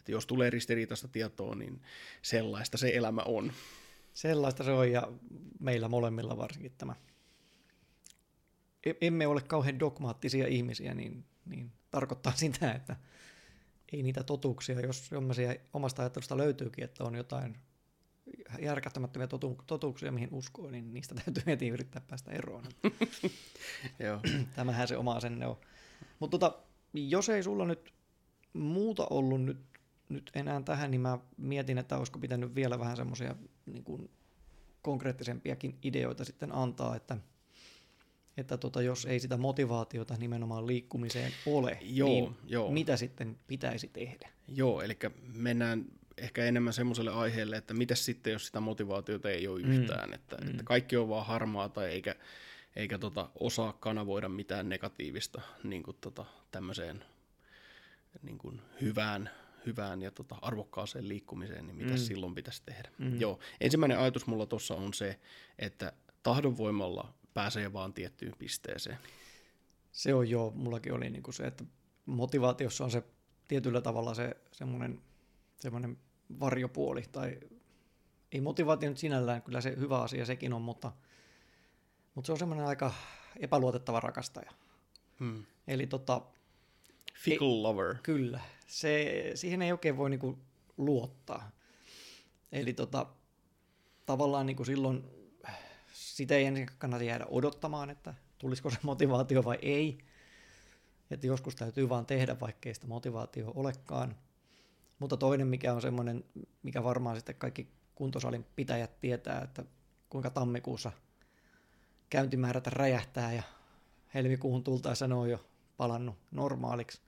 jos tulee ristiriitaista tietoa, niin sellaista se elämä on. Sellaista se on, ja meillä molemmilla varsinkin tämä. Emme ole kauhean dogmaattisia ihmisiä, niin tarkoittaa sitä, että ei niitä totuuksia, jos omasta ajattelusta löytyykin, että on jotain järkättämättömiä totuuksia, mihin uskoo, niin niistä täytyy heti yrittää päästä eroon. Tämähän se oma asenne on. Mutta jos ei sulla nyt muuta ollut nyt enää tähän, niin mä mietin, että olisiko pitänyt vielä vähän semmoisia niin kuin konkreettisempiakin ideoita sitten antaa, että että jos ei sitä motivaatiota nimenomaan liikkumiseen ole, niin mitä sitten pitäisi tehdä? Joo, eli mennään ehkä enemmän semmoiselle aiheelle, että mitäs sitten, jos sitä motivaatiota ei ole yhtään, että kaikki on vaan harmaata eikä osaa kanavoida mitään negatiivista niin kuin tämmöiseen niin kuin hyvään ja arvokkaaseen liikkumiseen, niin mitä silloin pitäisi tehdä. Mm. Joo. Ensimmäinen ajatus mulla tuossa on se, että tahdonvoimalla pääsee vaan tiettyyn pisteeseen. Se on joo, mullakin oli niin kuin se, että motivaatiossa on se tietyllä tavalla se semmoinen varjopuoli, tai ei motivaatio nyt sinällään, kyllä se hyvä asia sekin on, mutta se on semmoinen aika epäluotettava rakastaja. Hmm. Eli fickle lover. Kyllä. Siihen ei oikein voi niinku luottaa. Eli tavallaan niinku silloin sitä ei ensin kannata jäädä odottamaan, että tulisiko se motivaatio vai ei. Että joskus täytyy vaan tehdä, vaikkei sitä motivaatiota olekaan. Mutta toinen, mikä on semmoinen, mikä varmaan sitten kaikki kuntosalin pitäjät tietää, että kuinka tammikuussa käyntimäärät räjähtää ja helmikuuhun tultaessa ne on jo palannut normaaliksi.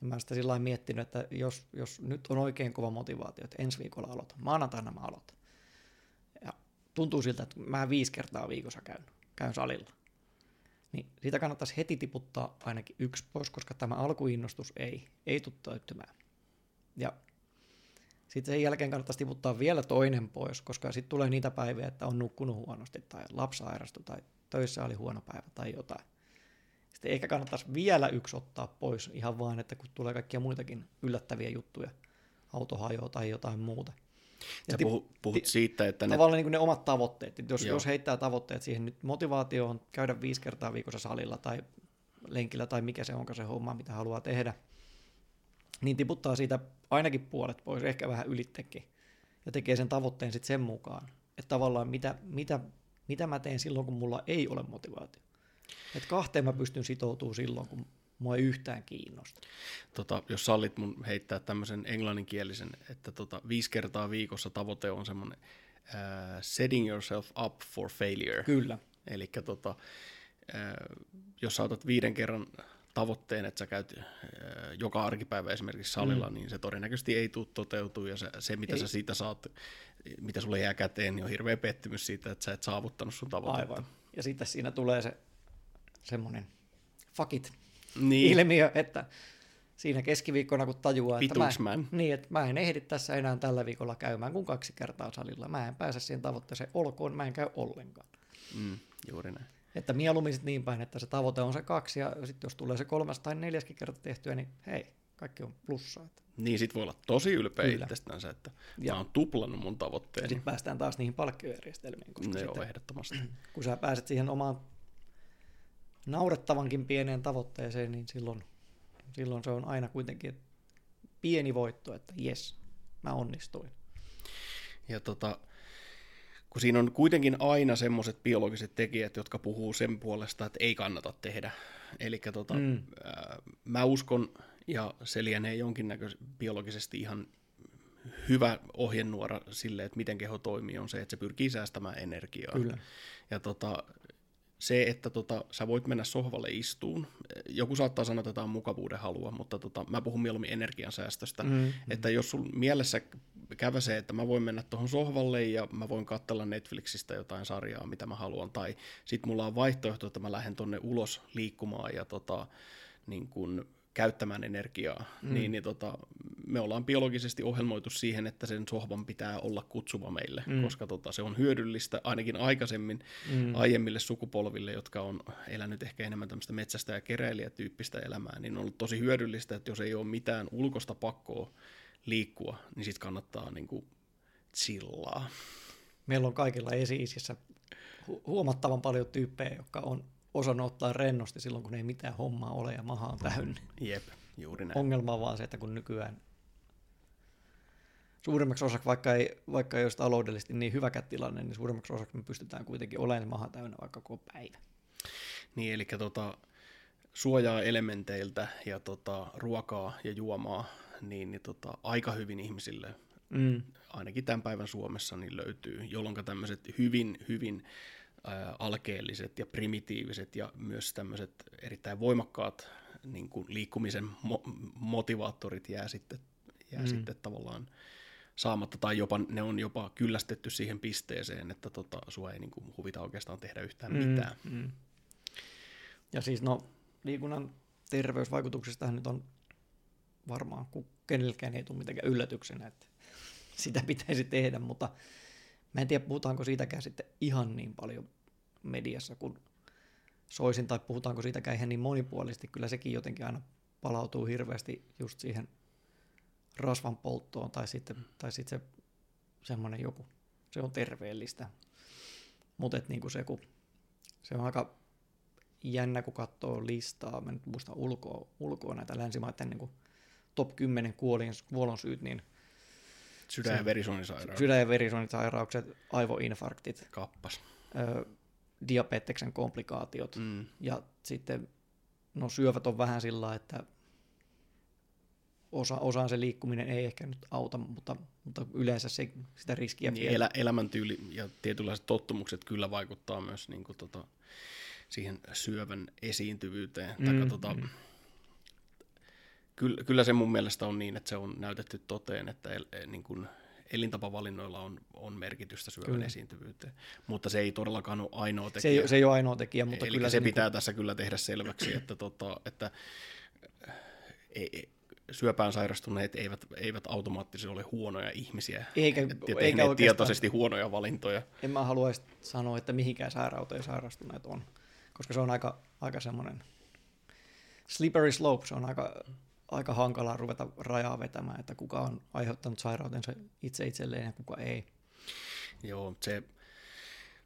Ja mä oon sitä sillä lailla miettinyt, että jos nyt on oikein kova motivaatio, että ensi viikolla aloitan, maanantaina mä aloitan. Ja tuntuu siltä, että mä 5 kertaa viikossa käyn salilla. Niin siitä kannattaisi heti tiputtaa ainakin 1 pois, koska tämä alkuinnostus ei tule täyttymään. Ja sitten sen jälkeen kannattaisi tiputtaa vielä 2 pois, koska sitten tulee niitä päiviä, että on nukkunut huonosti tai lapsi sairastui tai töissä oli huono päivä tai jotain. Sitten ehkä kannattaisi vielä 1 ottaa pois ihan vaan, että kun tulee kaikkia muitakin yllättäviä juttuja, auto hajoaa tai jotain muuta. Ja puhut siitä, että tavallaan niin kuin ne omat tavoitteet. Jos heittää tavoitteet siihen nyt motivaatioon, käydä 5 kertaa viikossa salilla tai lenkillä tai mikä se onkaan se homma, mitä haluaa tehdä, niin tiputtaa siitä ainakin puolet pois, ehkä vähän ylittekin, ja tekee sen tavoitteen sitten sen mukaan, että tavallaan mitä mä teen silloin, kun mulla ei ole motivaatio. Että 2 mä pystyn sitoutumaan silloin, kun mua ei yhtään kiinnosta. Jos sallit mun heittää tämmöisen englanninkielisen, että 5 kertaa viikossa tavoite on semmoinen setting yourself up for failure. Kyllä. Eli jos sä otat 5 kerran tavoitteen, että sä käyt joka arkipäivä esimerkiksi salilla, niin se todennäköisesti ei tule toteutua, ja se mitä ei. Sä siitä saat, mitä sulle jää käteen, niin on hirveä pettymys siitä, että sä et saavuttanut sun tavoitetta. Aivan. Ja sitten siinä tulee se semmoinen fuck it -ilmiö, että siinä keskiviikkona kun tajuaa, että mä en ehdi tässä enää tällä viikolla käymään kuin 2 kertaa salilla, mä en pääse siihen tavoitteeseen olkoon, mä en käy ollenkaan. Mm, juuri näin. Että mieluummin sit niin päin, että se tavoite on se 2, ja sitten jos tulee se 3. tai 4. kerta tehtyä, niin hei, kaikki on plussaa. Niin, sit voi olla tosi ylpeä itsestänsä, että mä oon tuplannut mun tavoitteeni. Ja sit päästään taas niihin palkkiojärjestelmiin. Koska ne on ehdottomasti. Kun sä pääset siihen omaan naurettavankin pieneen tavoitteeseen, niin silloin se on aina kuitenkin pieni voitto, että jes, mä onnistuin. Ja kun siinä on kuitenkin aina semmoiset biologiset tekijät, jotka puhuu sen puolesta, että ei kannata tehdä. Eli mä uskon, ja se lienee jonkinnäköisesti biologisesti ihan hyvä ohjenuora sille, että miten keho toimii, on se, että se pyrkii säästämään energiaa. Kyllä. Ja se, että sä voit mennä sohvalle istuun. Joku saattaa sanoa, että tämä on mukavuuden halua, mutta mä puhun mieluummin energiansäästöstä. Että jos sun mielessä käväsee, että mä voin mennä tuohon sohvalle ja mä voin katsella Netflixistä jotain sarjaa, mitä mä haluan, tai sit mulla on vaihtoehto, että mä lähden tonne ulos liikkumaan ja niin kun käyttämään energiaa, niin me ollaan biologisesti ohjelmoitu siihen, että sen sohvan pitää olla kutsuva meille, koska se on hyödyllistä ainakin aikaisemmin aiemmille sukupolville, jotka on elänyt ehkä enemmän tämmöistä metsästä- ja keräilijätyyppistä elämää, niin on ollut tosi hyödyllistä, että jos ei ole mitään ulkoista pakkoa liikkua, niin sit kannattaa niinku chillaa. Meillä on kaikilla esi-isissä huomattavan paljon tyyppejä, jotka on osannut ottaa rennosti silloin, kun ei mitään hommaa ole ja maha on täynnä. Jep, juuri näin. Ongelma on vaan se, että kun nykyään suurimmaksi osaksi, vaikka ei olisi taloudellisesti niin hyväkään tilanne, niin suurimmaksi osaksi me pystytään kuitenkin olemaan maha täynnä vaikka koko päivä. Niin, eli suojaa elementeiltä ja ruokaa ja juomaa, niin aika hyvin ihmisille, ainakin tämän päivän Suomessa, niin löytyy, jolloin tämmöiset hyvin alkeelliset ja primitiiviset ja myös tämmöiset erittäin voimakkaat niin kuin liikkumisen motivaattorit jää sitten tavallaan saamatta, tai jopa, ne on jopa kyllästetty siihen pisteeseen, että sua ei niin kuin huvita oikeastaan tehdä yhtään mitään. Mm. Ja siis liikunnan terveysvaikutuksistahan nyt on varmaan, kun kenellekään ei tule mitenkään yllätyksenä, että sitä pitäisi tehdä, mutta mä en tiedä, puhutaanko siitäkään sitten ihan niin paljon mediassa kuin soisin, tai puhutaanko siitäkään ihan niin monipuolisesti. Kyllä sekin jotenkin aina palautuu hirveästi just siihen rasvan polttoon, tai sitten se semmoinen joku, se on terveellistä. Mutta niinku se on aika jännä, kun katsoo listaa, mä nyt muistan ulkoa näitä länsimaiden niinku top 10 kuolonsyyt, niin sydän- ja verisuonisairaukset. Sydän- ja verisuonisairaukset, aivoinfarktit. Kappas. Diabeteksen komplikaatiot. Mm. Ja sitten syövät on vähän sillä, että osaan se liikkuminen ei ehkä nyt auta, mutta yleensä sitä riskiä. Niin elämäntyyli ja tietynlaiset tottumukset kyllä vaikuttaa myös niin kuin siihen syövän esiintyvyyteen. Kyllä se mun mielestä on niin, että se on näytetty toteen, että niin kuin elintapavalinnoilla on merkitystä syövän esiintyvyyteen, mutta se ei todellakaan ole ainoa tekijä. Se ei ole ainoa tekijä, mutta eli kyllä se pitää niin tässä kyllä tehdä selväksi, että ei, syöpään sairastuneet eivät automaattisesti ole huonoja ihmisiä, eikä tietoisesti huonoja valintoja. En mä haluaisi sanoa, että mihinkään sairauteen sairastuneet on, koska se on aika semmoinen slippery slope, se on aika hankalaa ruveta rajaa vetämään, että kuka on aiheuttanut sairautensa itse itselleen ja kuka ei. Joo, se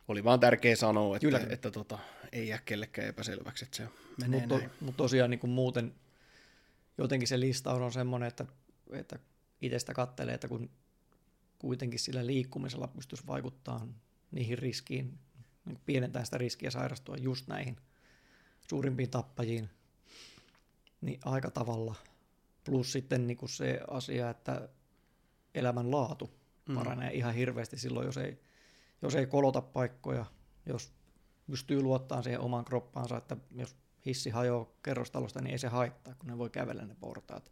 oli vaan tärkeä sanoa, että ei jää kellekään epäselväksi, että se menee näin. Mutta tosiaan niin kuin muuten jotenkin se listaus on semmoinen, että itsestä katselee, että kun kuitenkin sillä liikkumisella pystyisi vaikuttamaan niihin riskiin, niin pienentää sitä riskiä sairastua just näihin suurimpiin tappajiin, niin aika tavalla. Plus sitten niin kuin se asia, että elämänlaatu paranee ihan hirveästi silloin, jos ei kolota paikkoja, jos pystyy luottamaan siihen omaan kroppaansa, että jos hissi hajoaa kerrostalosta, niin ei se haittaa, kun ne voi kävellä ne portaat.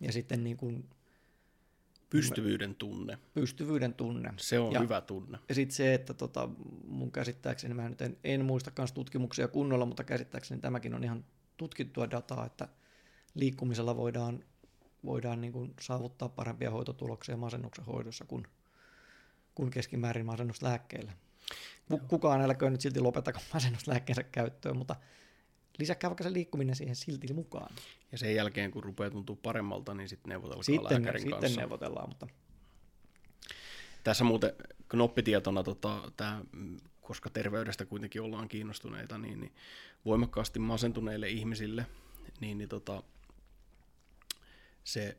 Ja sitten niin kuin pystyvyyden tunne. Se on hyvä tunne. Ja sitten se, että mun käsittääkseni, mä nyt en muista kans tutkimuksia kunnolla, mutta käsittääkseni tämäkin on ihan tutkittua dataa, että liikkumisella voidaan niin kuin saavuttaa parempia hoitotuloksia masennuksen hoidossa kuin keskimäärin masennuslääkkeillä. Kukaan älköön nyt silti lopetakaan masennuslääkkeensä käyttöön, mutta lisäkää vaikka se liikkuminen siihen silti mukaan. Ja sen jälkeen, kun rupeaa tuntua paremmalta, niin sitten neuvotellaan lääkärin kanssa. Sitten neuvotellaan, mutta tässä muuten knoppitietona tämä, koska terveydestä kuitenkin ollaan kiinnostuneita, niin voimakkaasti masentuneille ihmisille niin se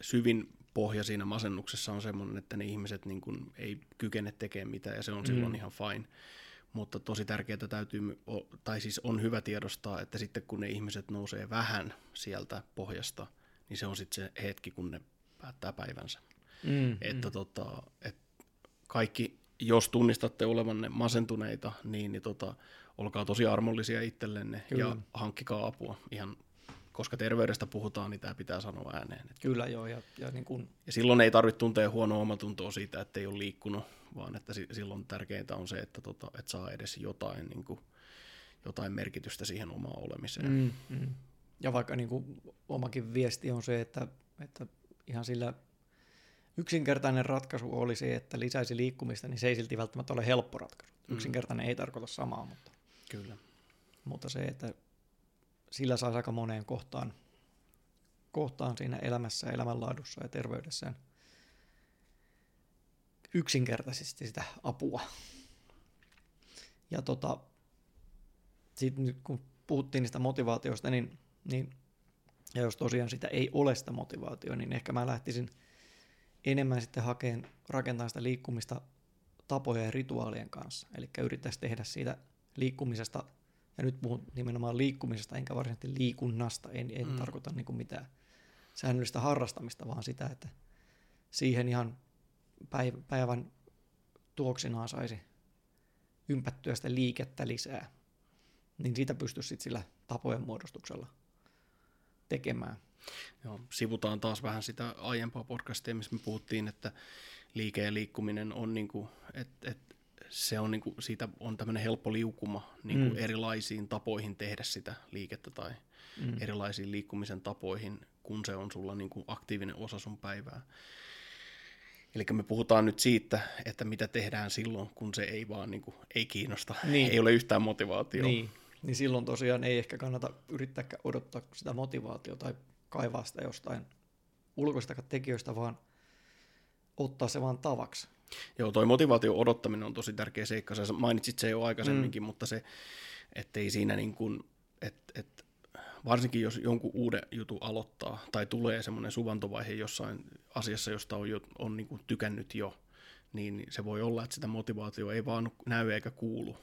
syvin pohja siinä masennuksessa on semmoinen, että ne ihmiset niin kuin ei kykene tekemään mitään, ja se on silloin ihan fine. Mutta tosi tärkeää täytyy, tai siis on hyvä tiedostaa, että sitten kun ne ihmiset nousee vähän sieltä pohjasta, niin se on sitten se hetki, kun ne päättää päivänsä. Että kaikki, jos tunnistatte olevanne masentuneita, niin olkaa tosi armollisia itsellenne. Kyllä. Ja hankkikaa apua. Ihan, koska terveydestä puhutaan, niin tämä pitää sanoa ääneen. Kyllä joo. Ja, niin kun ja silloin ei tarvitse tuntea huonoa omatuntoa siitä, että ei ole liikkunut, vaan että silloin tärkeintä on se, että saa edes jotain, niin kuin, jotain merkitystä siihen omaan olemiseen. Ja vaikka niin kuin, omakin viesti on se, että ihan sillä yksinkertainen ratkaisu oli se, että lisäisi liikkumista, niin se ei silti välttämättä ole helppo ratkaisu. Yksinkertainen ei tarkoita samaa, mutta kyllä. Mutta se, että sillä saisi aika moneen kohtaan siinä elämässä, elämänlaadussa ja terveydessään yksinkertaisesti sitä apua. Ja sitten nyt kun puhuttiin niistä motivaatioista, niin ja jos tosiaan sitä ei ole sitä motivaatiota, niin ehkä mä lähtisin enemmän sitten rakentaa sitä liikkumista tapoja ja rituaalien kanssa. Eli yrittäisi tehdä siitä liikkumisesta, ja nyt puhun nimenomaan liikkumisesta, enkä varsinaisesti liikunnasta, en tarkoita niin kuin mitään säännöllistä harrastamista, vaan sitä, että siihen ihan päivän tuoksinaan saisi ympättyä sitä liikettä lisää, niin sitä pystyisi sitten sillä tapojen muodostuksella tekemään. Joo, sivutaan taas vähän sitä aiempaa podcastia, missä me puhuttiin, että liike ja liikkuminen on niinku, se on niinku, siitä on tämmöinen helppo liukuma niinku erilaisiin tapoihin tehdä sitä liikettä tai erilaisiin liikkumisen tapoihin, kun se on sulla niinku aktiivinen osa sun päivää. Eli me puhutaan nyt siitä, että mitä tehdään silloin, kun se ei vaan niinku, ei kiinnosta, ei ole yhtään motivaatiota. Niin silloin tosiaan ei ehkä kannata yrittääkään odottaa sitä motivaatiota tai kaivaa sitä jostain ulkoista tekijöistä, vaan ottaa se vaan tavaksi. Joo, toi motivaation odottaminen on tosi tärkeä seikka. Sä mainitsit se jo aikaisemminkin, mutta se, ettei siinä niin kuin, varsinkin jos jonkun uuden jutun aloittaa tai tulee semmoinen suvantovaihe jossain asiassa, josta on niin kuin tykännyt jo, niin se voi olla, että sitä motivaatio ei vaan näy eikä kuulu.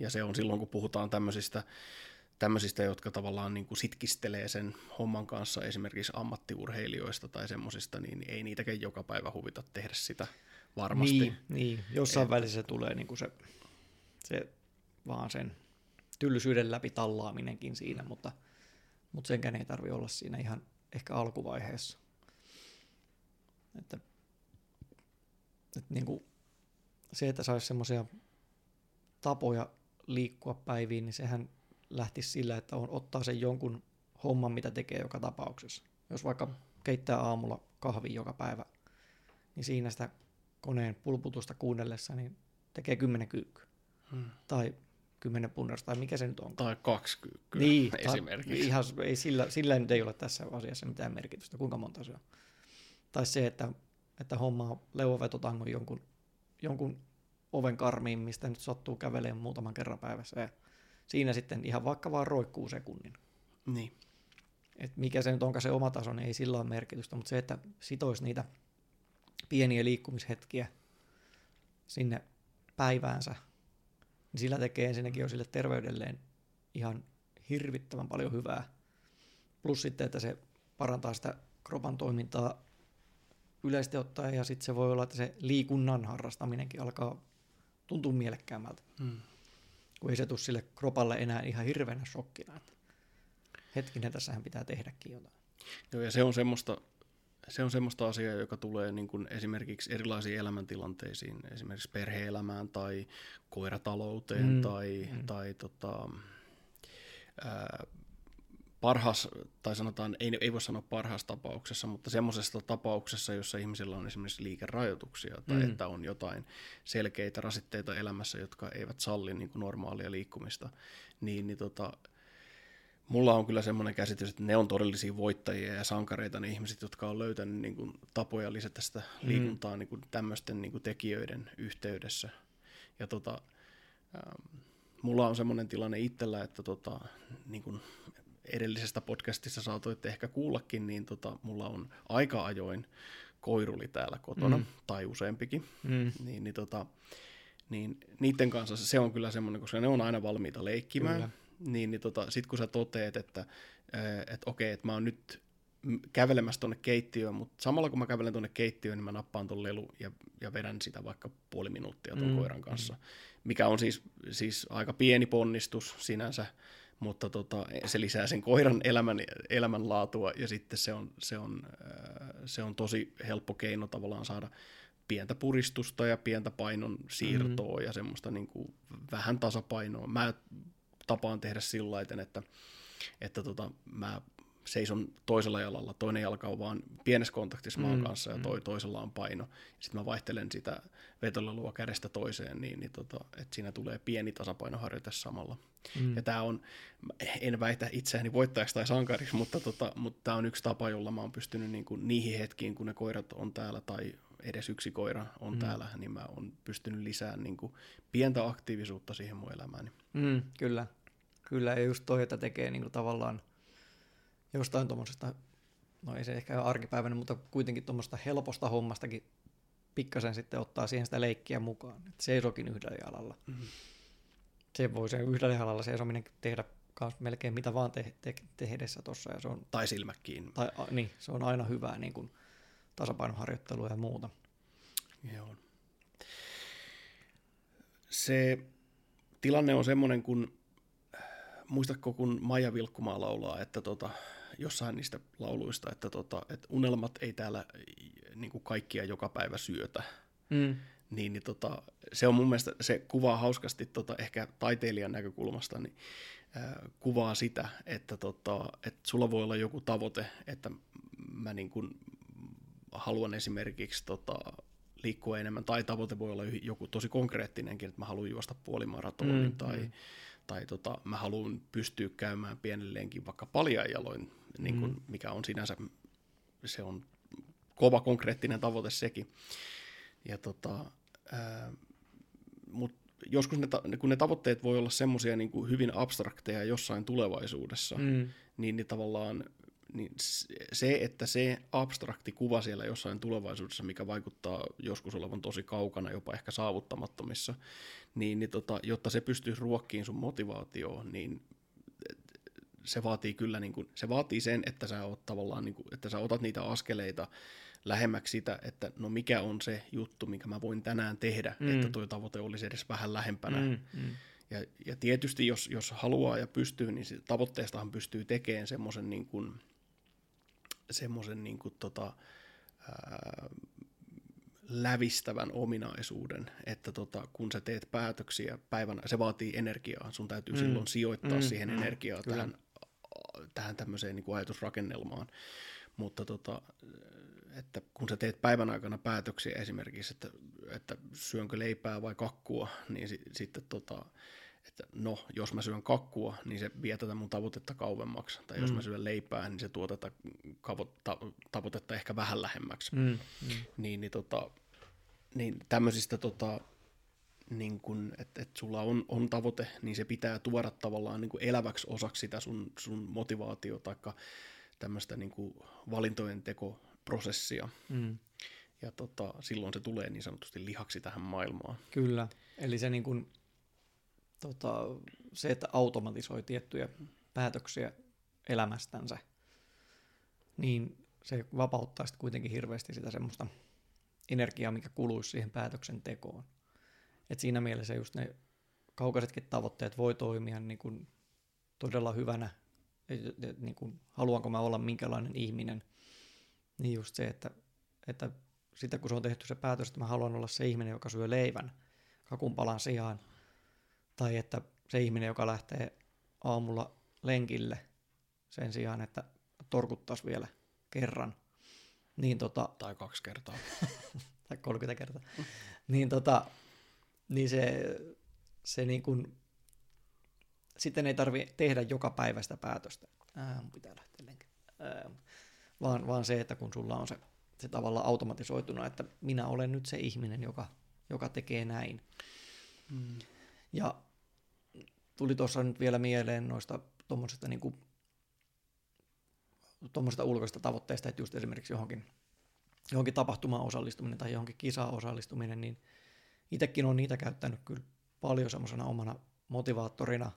Ja se on silloin, kun puhutaan tämmöisistä, jotka tavallaan niin kuin sitkistelee sen homman kanssa, esimerkiksi ammattiurheilijoista tai semmoisista, niin ei niitäkään joka päivä huvita tehdä sitä varmasti. Niin. Jossain välissä tulee niin kuin se vaan sen tyllisyyden läpi tallaaminenkin siinä, mutta senkään ei tarvitse olla siinä ihan ehkä alkuvaiheessa. Että niin kuin se, että saisi semmoisia tapoja liikkua päiviin, niin sehän lähtisi sillä, että ottaa sen jonkun homman, mitä tekee joka tapauksessa. Jos vaikka keittää aamulla kahvin joka päivä, niin siinä sitä koneen pulputusta kuunnellessa niin tekee 10 kyykkyä. Tai 10 punnersta, tai mikä se nyt on. Tai 2 kyykkyä niin, esimerkiksi. Ihan, ei sillä nyt ei ole tässä asiassa mitään merkitystä, kuinka monta se on. Tai se, että hommaa leuavetotangon jonkun oven karmiin, mistä nyt sattuu kävelemään muutaman kerran päivässä. Ja siinä sitten ihan vaikka vaan roikkuu sekunnin. Niin. Et mikä se nyt onkaan se oma taso, niin ei sillä ole merkitystä, mutta se, että sitoisi niitä pieniä liikkumishetkiä sinne päiväänsä, niin sillä tekee ensinnäkin jo sille terveydelleen ihan hirvittävän paljon hyvää. Plus sitten, että se parantaa sitä kropan toimintaa yleisesti ottaen, ja sitten se voi olla, että se liikunnan harrastaminenkin alkaa tuntua mielekkäämmältä. Kun ei se tule sille kropalle enää ihan hirveänä shokkina, että hetkinen, tässähän pitää tehdäkin jotain. Joo, ja se on semmoista asiaa, joka tulee niin kuin esimerkiksi erilaisiin elämäntilanteisiin, esimerkiksi perhe-elämään tai koiratalouteen ei voi sanoa parhaassa tapauksessa, mutta semmoisessa tapauksessa, jossa ihmisillä on esimerkiksi liikerajoituksia tai että on jotain selkeitä rasitteita elämässä, jotka eivät salli niin kuin normaalia liikkumista, niin mulla on kyllä semmoinen käsitys, että ne on todellisia voittajia ja sankareita, ne ihmiset, jotka on löytänyt niin kuin tapoja lisätä sitä liikuntaa niin kuin tämmöisten niin kuin tekijöiden yhteydessä. Ja mulla on semmoinen tilanne itsellä, että niin kuin edellisestä podcastissa saatoitte ehkä kuullakin, niin mulla on aika ajoin koiruli täällä kotona, tai useampikin, niin niiden kanssa se on kyllä semmoinen, koska ne on aina valmiita leikkimään, kyllä. Sit kun sä toteet, että okei, että mä oon nyt kävelemässä tonne keittiöön, mutta samalla kun mä kävelen tonne keittiöön, niin mä nappaan ton lelu ja vedän sitä vaikka puoli minuuttia ton koiran kanssa, mikä on siis aika pieni ponnistus sinänsä, mutta se lisää sen koiran elämänlaatua, ja sitten se on tosi helppo keino tavallaan saada pientä puristusta ja pientä painon siirtoa ja semmoista niin kuin vähän tasapainoa. Mä tapaan tehdä sillä lailla, että mä seison toisella jalalla, toinen jalka on vaan pienessä kontaktissa maan kanssa ja toisella on paino. Sitten mä vaihtelen sitä vetolelua kädestä toiseen, että siinä tulee pieni tasapainoharjoite samalla. Ja tää on, en väitä itseäni voittajaksi tai sankariksi, mutta tää on yksi tapa, jolla mä oon pystynyt niinku niihin hetkiin, kun ne koirat on täällä tai edes yksi koira on täällä, niin mä oon pystynyt lisäämään niinku pientä aktiivisuutta siihen mun elämääni. Kyllä, ja just toi, että tekee niinku tavallaan jostain tuommoisesta, no ei se ehkä ole arkipäivänä, mutta kuitenkin tuommoista helposta hommastakin pikkasen sitten ottaa siihen sitä leikkiä mukaan. Että seisokin yhdellä jalalla. Se voi sen yhdellä jalalla seisominen tehdä melkein mitä vaan tehdessä tuossa. Tai silmä kiinni. Niin, se on aina hyvää niin kuin tasapainoharjoittelua ja muuta. Joo. se tilanne on semmoinen, kun muistatko, kun Maija Vilkkumaa laulaa, että jossain niistä lauluista, että unelmat ei täällä niin kuin kaikkia joka päivä syötä. Mm. Niin, se on mun mielestä, se kuvaa hauskasti ehkä taiteilijan näkökulmasta, niin kuvaa sitä, että sulla voi olla joku tavoite, että mä niin kuin haluan esimerkiksi liikkua enemmän, tai tavoite voi olla joku tosi konkreettinenkin, että mä haluan juosta puolimaratonin, tai mä haluan pystyä käymään pienelleenkin vaikka paljain jaloin, niin kuin, mikä on sinänsä, se on kova konkreettinen tavoite sekin. Ja mut joskus kun ne tavoitteet voi olla semmoisia niin kuin hyvin abstrakteja jossain tulevaisuudessa, niin tavallaan niin se, että se abstrakti kuva siellä jossain tulevaisuudessa, mikä vaikuttaa joskus olevan tosi kaukana, jopa ehkä saavuttamattomissa, niin, jotta se pystyisi ruokkiin sun motivaatioon, niin se vaatii kyllä niin kuin, se vaatii sen, että sä oot tavallaan niin kuin, että sä otat niitä askeleita lähemmäksi sitä, että no mikä on se juttu, minkä mä voin tänään tehdä, että tuo tavoite olisi edes vähän lähempänä. Ja tietysti jos haluaa ja pystyy, niin tavoitteestahan pystyy tekemään semmoisen niin kuin, lävistävän ominaisuuden, että kun sä teet päätöksiä päivänä, se vaatii energiaa, sun täytyy silloin sijoittaa siihen energiaa tähän tämmöiseen niin kuin ajatusrakennelmaan. Mutta että kun sä teet päivän aikana päätöksiä esimerkiksi, että syönkö leipää vai kakkua, niin sitten että no, jos mä syön kakkua, niin se vie tätä mun tavoitetta kauemmaksi. Tai jos mä syön leipää, niin se tuo tätä tavoitetta ehkä vähän lähemmäksi. Niin tämmöisistä, niin kun, että sulla on tavoite, niin se pitää tuoda tavallaan niin kuin eläväksi osaksi sitä sun motivaatiota, tämmöistä niin kuin valintojen tekoprosessia. Ja silloin se tulee niin sanotusti lihaksi tähän maailmaan. Kyllä, eli se, niin kuin, se että automatisoi tiettyjä päätöksiä elämästänsä, niin se vapauttaa sitten kuitenkin hirveästi sitä semmoista energiaa, mikä kuluisi siihen päätöksentekoon. Et siinä mielessä just ne kaukaisetkin tavoitteet voi toimia niin kuin todella hyvänä, niin kuin, haluanko mä olla minkälainen ihminen, niin just se, että sitä kun se on tehty se päätös, että mä haluan olla se ihminen, joka syö leivän kakunpalan sijaan, tai että se ihminen, joka lähtee aamulla lenkille sen sijaan, että torkuttaisi vielä kerran. Niin, tai 2 kertaa. Tai 30 kertaa. Niin se niin kuin, sitten ei tarvitse tehdä joka päivä sitä päätöstä, mun pitää lähteä lenkille, vaan se, että kun sulla on se tavallaan automatisoituna, että minä olen nyt se ihminen, joka tekee näin. Ja tuli tuossa nyt vielä mieleen noista tuommoisista ulkoisista tavoitteista, että just esimerkiksi johonkin tapahtumaan osallistuminen tai johonkin kisaan osallistuminen, niin itsekin olen niitä käyttänyt kyllä paljon semmoisena omana motivaattorina,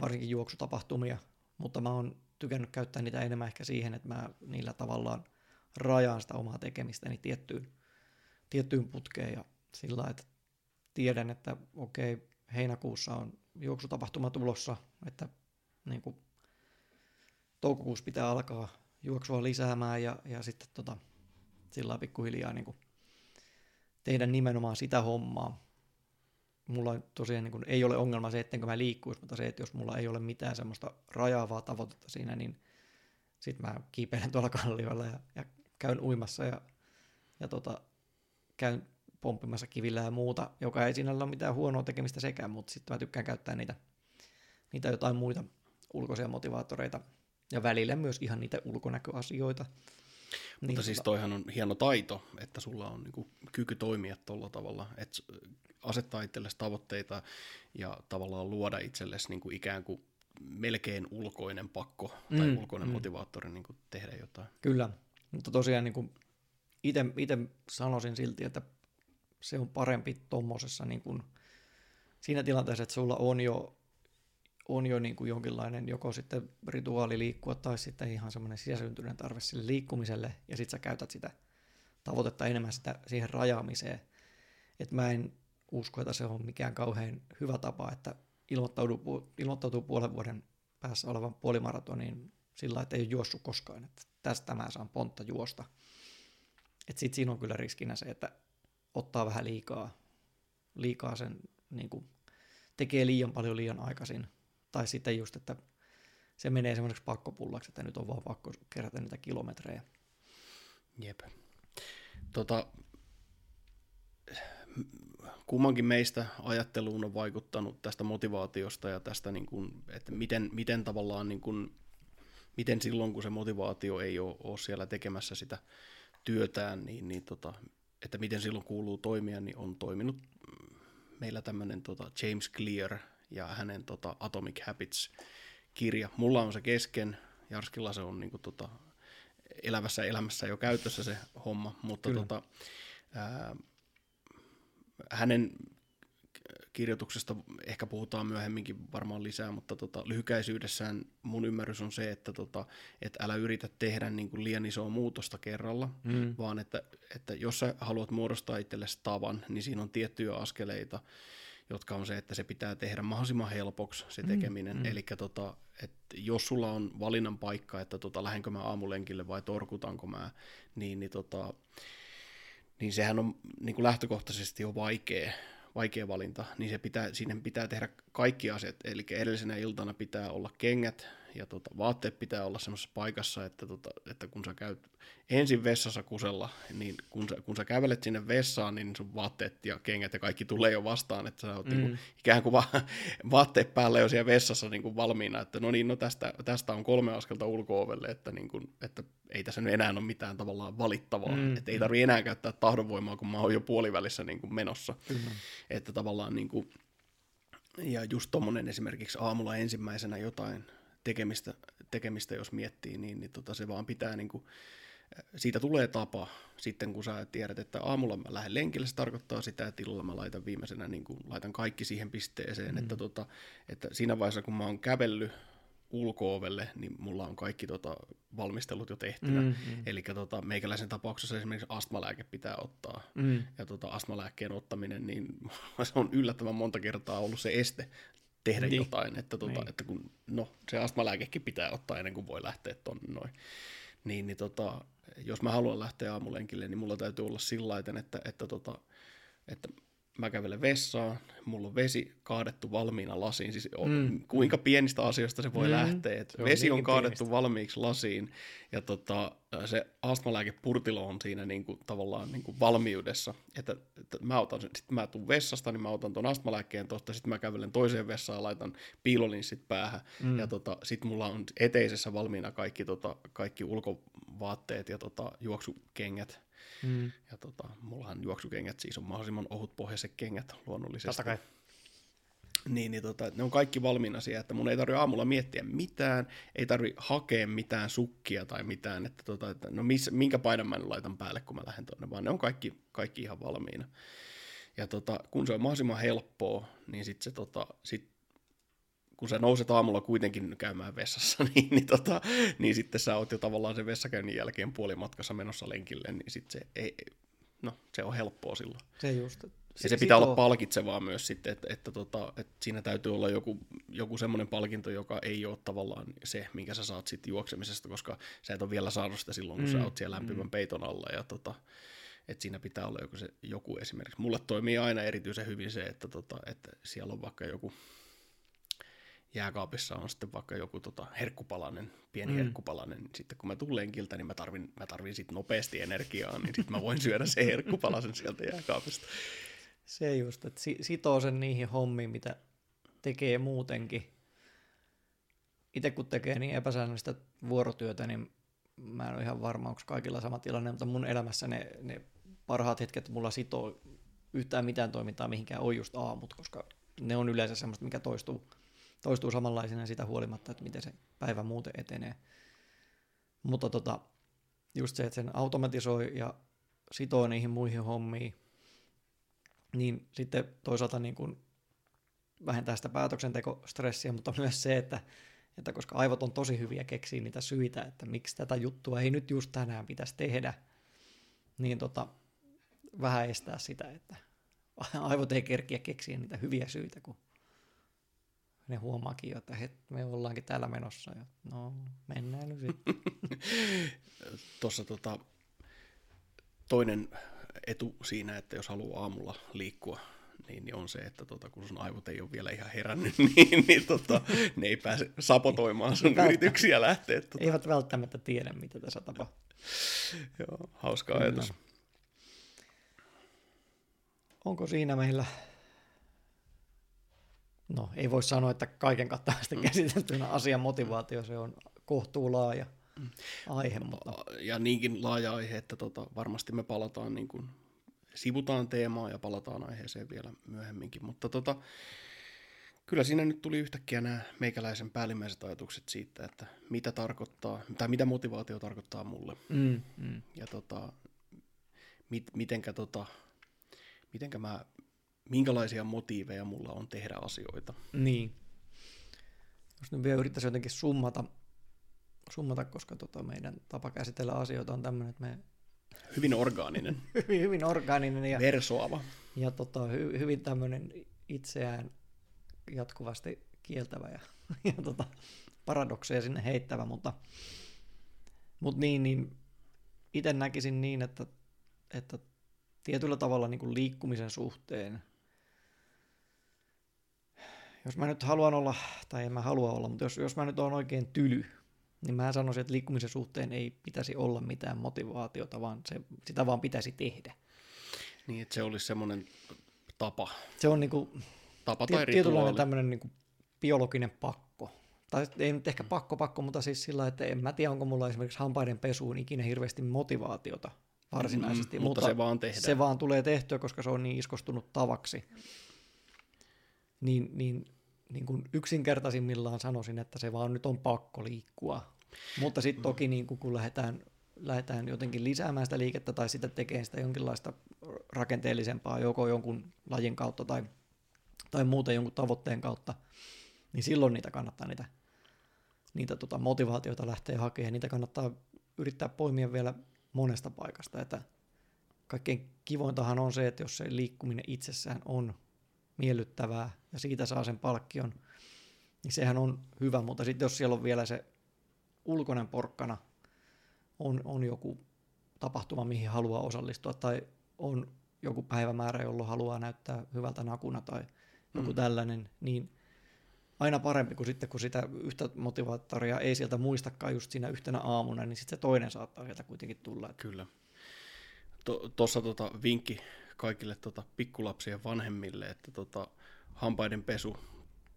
varsinkin juoksutapahtumia, mutta mä oon tykännyt käyttää niitä enemmän ehkä siihen, että mä niillä tavallaan rajaan sitä omaa tekemistäni tiettyyn putkeen ja sillä lailla, että tiedän, että okei, heinäkuussa on juoksutapahtuma tulossa, että niin kuin toukokuussa pitää alkaa juoksua lisäämään ja sitten sillä lailla pikkuhiljaa niin kuin tehdä nimenomaan sitä hommaa. Mulla tosiaan niin kun ei ole ongelma se, ettenkö mä liikkuisi, mutta se, että jos mulla ei ole mitään semmoista rajaavaa tavoitetta siinä, niin sit mä kiipeilen tuolla kallioilla ja käyn uimassa ja käyn pomppimassa kivillä ja muuta, joka ei siinä ole mitään huonoa tekemistä sekään, mutta sitten mä tykkään käyttää niitä jotain muita ulkoisia motivaattoreita ja välillä myös ihan niitä ulkonäköasioita. Mutta niin, siis toihan on hieno taito, että sulla on niin kuin kyky toimia tuolla tavalla, että asettaa itsellesi tavoitteita ja tavallaan luoda itsellesi niin kuin ikään kuin melkein ulkoinen pakko tai ulkoinen motivaattori niin kuin tehdä jotain. Kyllä, mutta tosiaan niin kuin itse sanoisin silti, että se on parempi tuommoisessa niin kuin siinä tilanteessa, että sulla on jo niin kuin jonkinlainen joko sitten rituaali liikkua tai sitten ihan semmoinen sisäsyntyneen tarve sille liikkumiselle ja sit sä käytät sitä tavoitetta enemmän siihen rajaamiseen. Että mä en usko, että se on mikään kauhean hyvä tapa, että ilmoittautuu puolen vuoden päässä olevan puolimaratoniin sillä, että ei ole juossut koskaan, että tästä mä saan pontta juosta. Että sitten siinä on kyllä riskinä se, että ottaa vähän liikaa sen, niin kuin tekee liian paljon liian aikaisin. Tai sitten just, että se menee semmoiseksi pakkopullaksi, että nyt on vaan pakko kerätä niitä kilometrejä. Jep. Kummankin meistä ajatteluun on vaikuttanut tästä motivaatiosta ja tästä, niin kuin, että miten tavallaan, niin kuin, miten silloin kun se motivaatio ei ole siellä tekemässä sitä työtään, että miten silloin kuuluu toimia, niin on toiminut meillä tämmöinen James Clear ja hänen Atomic Habits-kirja. Mulla on se kesken, Jarskilla se on niin kuin, elävässä elämässä jo käytössä se homma, mutta hänen kirjoituksesta ehkä puhutaan myöhemminkin varmaan lisää, mutta lyhykäisyydessään mun ymmärrys on se, että älä yritä tehdä niin kuin liian isoa muutosta kerralla, vaan että jos sä haluat muodostaa itsellesi tavan, niin siinä on tiettyjä askeleita, jotka on se, että se pitää tehdä mahdollisimman helpoksi se tekeminen. Elikkä että jos sulla on valinnan paikka, että lähdenkö mä aamulenkille vai torkutanko mä, niin sehän on niin kuin lähtökohtaisesti jo vaikea valinta, niin siihen pitää tehdä kaikki asiat, eli edellisenä iltana pitää olla kengät ja vaatteet pitää olla semmoisessa paikassa, että kun sä käyt ensin vessassa kusella, niin kun sä kävelet sinne vessaan, niin sun vaatteet ja kengät ja kaikki tulee jo vastaan, että sä oot niin ikään kuin vaatteet päälle jo siellä vessassa niin kuin valmiina, että tästä on 3 askelta ulko-ovelle, että, niin kuin, että ei tässä nyt enää ole mitään tavallaan valittavaa, että ei tarvitse enää käyttää tahdonvoimaa, kun mä oon jo puolivälissä niin kuin menossa, että tavallaan niin kuin, ja just tommonen esimerkiksi aamulla ensimmäisenä jotain tekemistä jos miettii, niin se vaan pitää niinku, siitä tulee tapa sitten, kun sä tiedät, että aamulla mä lähden lenkille, se tarkoittaa sitä, että illalla mä laitan viimeisenä, niinku, laitan kaikki siihen pisteeseen, että siinä vaiheessa, kun mä oon kävellyt ulko-ovelle, niin mulla on kaikki valmistelut jo tehtynä, eli meikäläisen tapauksessa esimerkiksi astmalääke pitää ottaa, ja astmalääkkeen ottaminen, niin se on yllättävän monta kertaa ollut se este tehdä jotain, että kun, se astmalääkekin pitää ottaa ennen kuin voi lähteä tonne noin. Niin, jos mä haluan lähteä aamulenkille, niin mulla täytyy olla sillaiten, että mä kävelen vessaan, mulla on vesi kaadettu valmiina lasiin, siis kuinka pienistä asioista se voi lähteä, että vesi on kaadettu pienistä valmiiksi lasiin, ja se astmalääkepurtilo on siinä niinku, tavallaan niinku valmiudessa, että mä otan sen, sit mä tuun vessasta, niin mä otan ton astmalääkkeen tosta, sit mä kävelen toiseen vessaan, laitan piilolinssit päähän, ja sit mulla on eteisessä valmiina kaikki ulkovaatteet ja juoksukengät, ja mullahan juoksukengät siis on mahdollisimman ohutpohjaiset kengät luonnollisesti. Totta kai. Ne on kaikki valmiina siihen, että mun ei tarvitse aamulla miettiä mitään, ei tarvitse hakea mitään sukkia tai mitään, että minkä painan mä laitan päälle, kun mä lähden tuonne, vaan ne on kaikki ihan valmiina. Ja kun se on mahdollisimman helppoa, niin sitten se kun sä nouset aamulla kuitenkin käymään vessassa, niin sitten sä oot jo tavallaan sen vessakäynnin jälkeen puolimatkassa menossa lenkille, niin sitten se on helppoa silloin. Se just. Ja se pitää olla palkitsevaa myös sitten, että siinä täytyy olla joku semmoinen palkinto, joka ei ole tavallaan se, minkä sä saat sitten juoksemisesta, koska sä et ole vielä saanut sitä silloin, kun sä oot siellä lämpimän peiton alla ja että siinä pitää olla joku esimerkiksi. Mulle toimii aina erityisen hyvin se, että siellä on vaikka joku jääkaapissa on sitten vaikka joku herkkupalanen, pieni herkkupalanen, niin sitten kun mä tulen lenkiltä, niin mä tarvin sit nopeasti energiaa, niin sitten mä voin syödä sen herkkupalasen sieltä jääkaapista. Se just, että sitoo sen niihin hommiin, mitä tekee muutenkin. Itse kun tekee niin epäsäännöllistä vuorotyötä, niin mä en ole ihan varma, onko kaikilla sama tilanne, mutta mun elämässä ne parhaat hetket mulla sitoo yhtään mitään toimintaa mihinkään on just aamut, koska ne on yleensä semmoista, mikä toistuu samanlaisena sitä huolimatta, että miten se päivä muuten etenee. Mutta just se, että sen automatisoi ja sitoo niihin muihin hommiin, niin sitten toisaalta niin kuin vähentää sitä päätöksentekostressiä, mutta myös se, että koska aivot on tosi hyviä keksiä niitä syitä, että miksi tätä juttua ei nyt just tänään pitäisi tehdä, niin vähän estää sitä, että aivot ei kerkiä keksiä niitä hyviä syitä, kun ne huomaakin, että me ollaankin täällä menossa. Ja no, mennään nyt sitten. Tuossa toinen etu siinä, että jos haluaa aamulla liikkua, niin on se, että kun sun aivot ei ole vielä ihan herännyt, niin ne ei pääse sabotoimaan sun yrityksiä lähteä. Eivät välttämättä tiedä, mitä tässä tapahtuu. Joo, hauska ajatus. Onko siinä meillä... No, ei voi sanoa, että kaiken kattavasti käsiteltynä asian motivaatio, se on kohtuulaaja aihe. Mutta... Ja niinkin laaja aihe, että varmasti me palataan niin kuin... Sivutaan teemaa ja palataan aiheeseen vielä myöhemminkin, mutta kyllä siinä nyt tuli yhtäkkiä nämä meikäläisen päällimmäiset ajatukset siitä, että mitä tarkoittaa, tai mitä motivaatio tarkoittaa mulle. Ja minkälaisia motiiveja mulla on tehdä asioita. Niin. Jos nyt vielä yrittäisi jotenkin summata koska meidän tapa käsitellä asioita on tämmöinen, että me hyvin orgaaninen. hyvin orgaaninen ja versoava. Ja hyvin tämmöinen itseään jatkuvasti kieltävä ja paradokseja sinne heittävä, mutta niin itse näkisin niin, että tietyllä tavalla niin kuin liikkumisen suhteen, jos mä nyt haluan olla, tai en mä halua olla, mutta jos mä nyt oon oikein tyly, niin mä sanoisin, että liikkumisen suhteen ei pitäisi olla mitään motivaatiota, vaan sitä vaan pitäisi tehdä. Niin, että se olisi semmoinen tapa. Se on niinku tapa tai tietynlainen tämmöinen niinku biologinen pakko. Tai ei nyt ehkä pakko, mutta siis sillä, että en mä tiedä, onko mulla esimerkiksi hampaiden pesuun ikinä hirveästi motivaatiota varsinaisesti. Mutta se vaan tehdään. Se vaan tulee tehtyä, koska se on niin iskostunut tavaksi. Niin kuin yksinkertaisimmillaan sanoisin, että se vaan nyt on pakko liikkua. Mutta sitten toki niin kun lähdetään jotenkin lisäämään sitä liikettä tai sitä tekemään sitä jonkinlaista rakenteellisempaa, joko jonkun lajin kautta tai muuten jonkun tavoitteen kautta, niin silloin niitä kannattaa niitä motivaatioita lähteä hakemaan. Niitä kannattaa yrittää poimia vielä monesta paikasta. Että kaikkein kivointahan on se, että jos se liikkuminen itsessään on miellyttävää ja siitä saa sen palkkion, niin sehän on hyvä, mutta sitten jos siellä on vielä se ulkoinen porkkana, on joku tapahtuma, mihin haluaa osallistua, tai on joku päivämäärä, jolloin haluaa näyttää hyvältä nakuna tai joku tällainen, niin aina parempi kuin sitten, kun sitä yhtä motivaattoria ei sieltä muistakaan just siinä yhtenä aamuna, niin sitten se toinen saattaa sieltä kuitenkin tulla. Kyllä. Tuossa vinkki kaikille pikkulapsien vanhemmille, että hampaiden pesu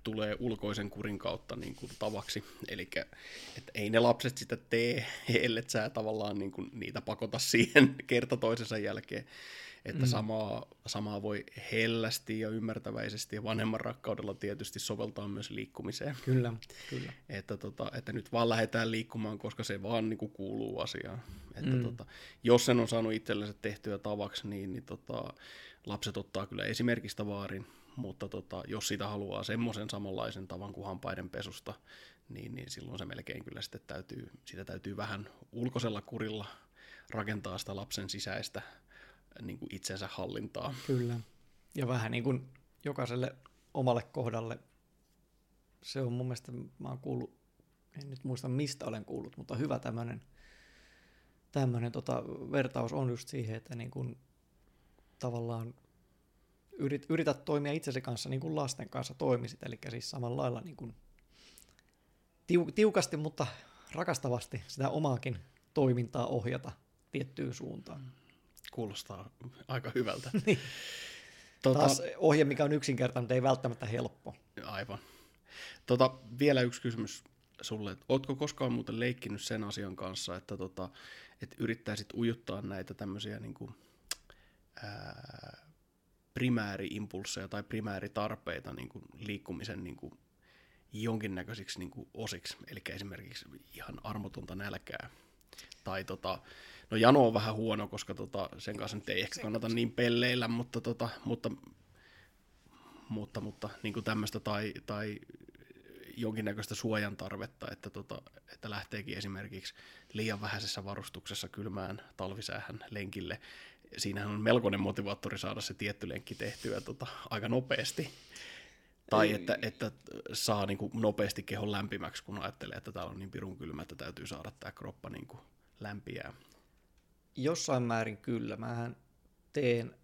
tulee ulkoisen kurin kautta niin kuin tavaksi, eli että ei ne lapset sitä tee, ellet sä tavallaan niin kuin niitä pakota siihen kerta toisensa jälkeen, että samaa voi hellästi ja ymmärtäväisesti ja vanhemman rakkaudella tietysti soveltaa myös liikkumiseen. Kyllä. Että nyt vaan lähdetään liikkumaan, koska se vaan niin kuin kuuluu asiaan. Että jos sen on saanut itsellensä tehtyä tavaksi, niin lapset ottaa kyllä esimerkistä vaarin, mutta jos sitä haluaa semmoisen samanlaisen tavan kuin hampaiden pesusta, niin silloin se melkein kyllä sitten täytyy vähän ulkoisella kurilla rakentaa sitä lapsen sisäistä niin kuin itsensä hallintaa. Kyllä. Ja vähän niin kuin jokaiselle omalle kohdalle. Se on mun mielestä, mä oon kuullut, en nyt muista mistä olen kuullut, mutta hyvä tämmöinen vertaus on just siihen, että niin kuin tavallaan yritä toimia itsesi kanssa niin kuin lasten kanssa toimisit, eli siis samalla lailla niin kuin tiukasti, mutta rakastavasti sitä omaakin toimintaa ohjata tiettyyn suuntaan. Kuulostaa aika hyvältä. Niin. Taas ohje, mikä on yksinkertainen, mutta ei välttämättä helppo. Aivan. Vielä yksi kysymys sulle, että ootko koskaan muuten leikkinyt sen asian kanssa, että yrittäisit ujuttaa näitä tämmöisiä niin kuin, primääri-impulsseja tai primääritarpeita niin kuin liikkumisen niin kuin jonkinnäköisiksi niin kuin osiksi, eli esimerkiksi ihan armotonta nälkää. Tai no jano on vähän huono, koska sen kanssa nyt ei ehkä kannata niin pelleillä, mutta niin kuin tämmöistä tai jonkinnäköistä suojan tarvetta, että lähteekin esimerkiksi liian vähäisessä varustuksessa kylmään talvisäähän lenkille. Siinähän on melkoinen motivaattori saada se tietty lenkki tehtyä aika nopeasti. Tai että saa niin kuin nopeasti kehon lämpimäksi, kun ajattelee, että täällä on niin pirun kylmä, että täytyy saada tämä kroppa niin kuin lämpiää. Jossain määrin kyllä. Mähän teen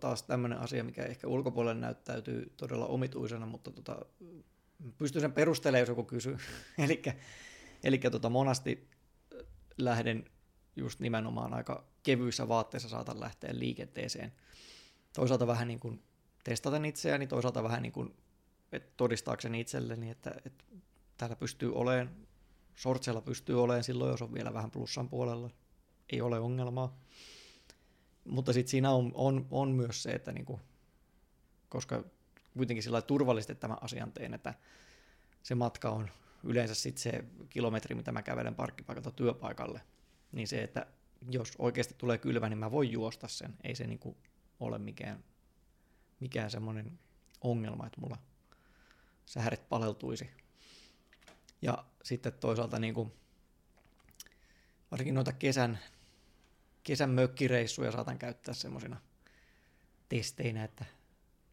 taas tämmöinen asia, mikä ehkä ulkopuolelle näyttäytyy todella omituisena, mutta pystyn sen perustelemaan, jos joku kysyy. Elikkä monasti lähden just nimenomaan aika kevyissä vaatteissa saatan lähteä liikenteeseen. Toisaalta vähän niin kuin testaten itseäni, toisaalta vähän niin kuin todistaakseni itselleni, että täällä pystyy olemaan, sortseilla pystyy olemaan silloin, jos on vielä vähän plussan puolella. Ei ole ongelmaa. Mutta sitten siinä on myös se, että niinku, koska kuitenkin sillä lailla turvallisesti tämän asian teen, että se matka on yleensä sit se kilometri, mitä mä kävelen parkkipaikalta työpaikalle, niin se, että jos oikeasti tulee kylmä, niin mä voin juosta sen. Ei se niinku ole mikään semmoinen ongelma, että mulla sähäret paleltuisi. Ja sitten toisaalta niinku, varsinkin noita kesän mökkireissuja saatan käyttää semmoisina testeinä, että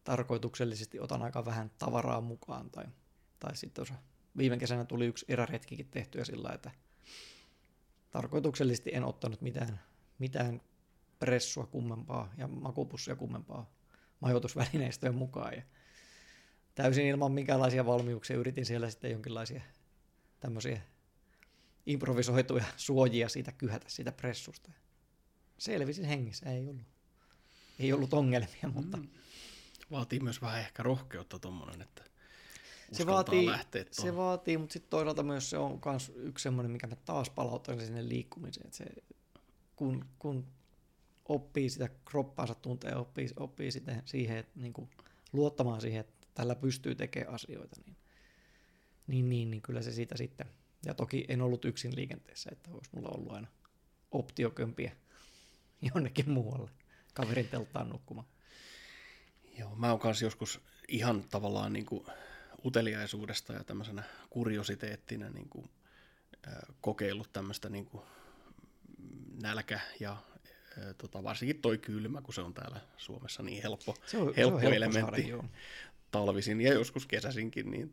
tarkoituksellisesti otan aika vähän tavaraa mukaan. Tai sitten viime kesänä tuli yksi eräretkikin tehtyä sillä, että tarkoituksellisesti en ottanut mitään pressua kummempaa ja makupussia kummempaa majoitusvälineistöön mukaan. Ja täysin ilman minkäänlaisia valmiuksia yritin siellä sitten jonkinlaisia tämmöisiä improvisoituja suojia siitä kyhätä siitä pressusta. Selvisin hengissä, ei ollut ongelmia, mutta... Vaatii myös vähän ehkä rohkeutta tommonen, että uskaltaa lähteä tuohon. Se vaatii, mutta sitten toisaalta myös se on myös yksi semmoinen, mikä mä taas palautan sinne liikkumiseen. Että se, kun oppii sitä kroppaansa tuntea, oppii sitten siihen, että niinku, luottamaan siihen, että tällä pystyy tekemään asioita, niin kyllä se siitä sitten... Ja toki en ollut yksin liikenteessä, että olisi mulla ollut aina optiokömpiä jonnekin muualle kaverin telttaan nukkumaan. Joo, mä oon kans joskus ihan tavallaan niin kuin uteliaisuudesta ja tämmöisenä kuriositeettina niin kuin, kokeillut tämmöistä niin kuin nälkä ja varsinkin toi kylmä, kun se on täällä Suomessa niin helppo elementti saada, talvisin ja joskus kesäsinkin, niin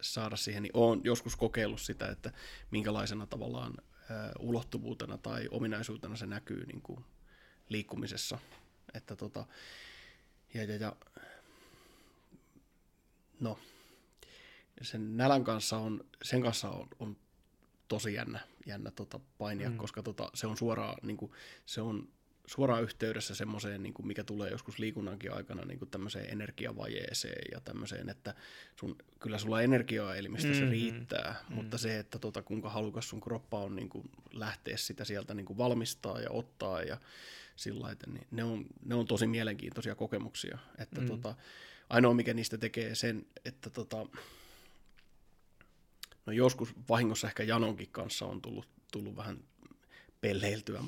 saada siihen, niin olen joskus kokeillut sitä, että minkälaisena tavallaan ulottuvuutena tai ominaisuutena se näkyy niin kuin liikkumisessa. Että no, sen nälän kanssa on tosi jännä painia, koska se on suoraan niin kuin, se on suoraan yhteydessä semmoiseen, niin kuin mikä tulee joskus liikunnankin aikana niin kuin tämmöiseen energiavajeeseen ja tämmöiseen, että kyllä sulla energiaa elimistössä riittää, mutta se, että kuinka halukas sun kroppa on niin kuin lähteä sitä sieltä niin kuin valmistaa ja ottaa ja sillä niin ne on tosi mielenkiintoisia kokemuksia. Että ainoa mikä niistä tekee sen, että no joskus vahingossa ehkä janonkin kanssa on tullut vähän pelleiltyä,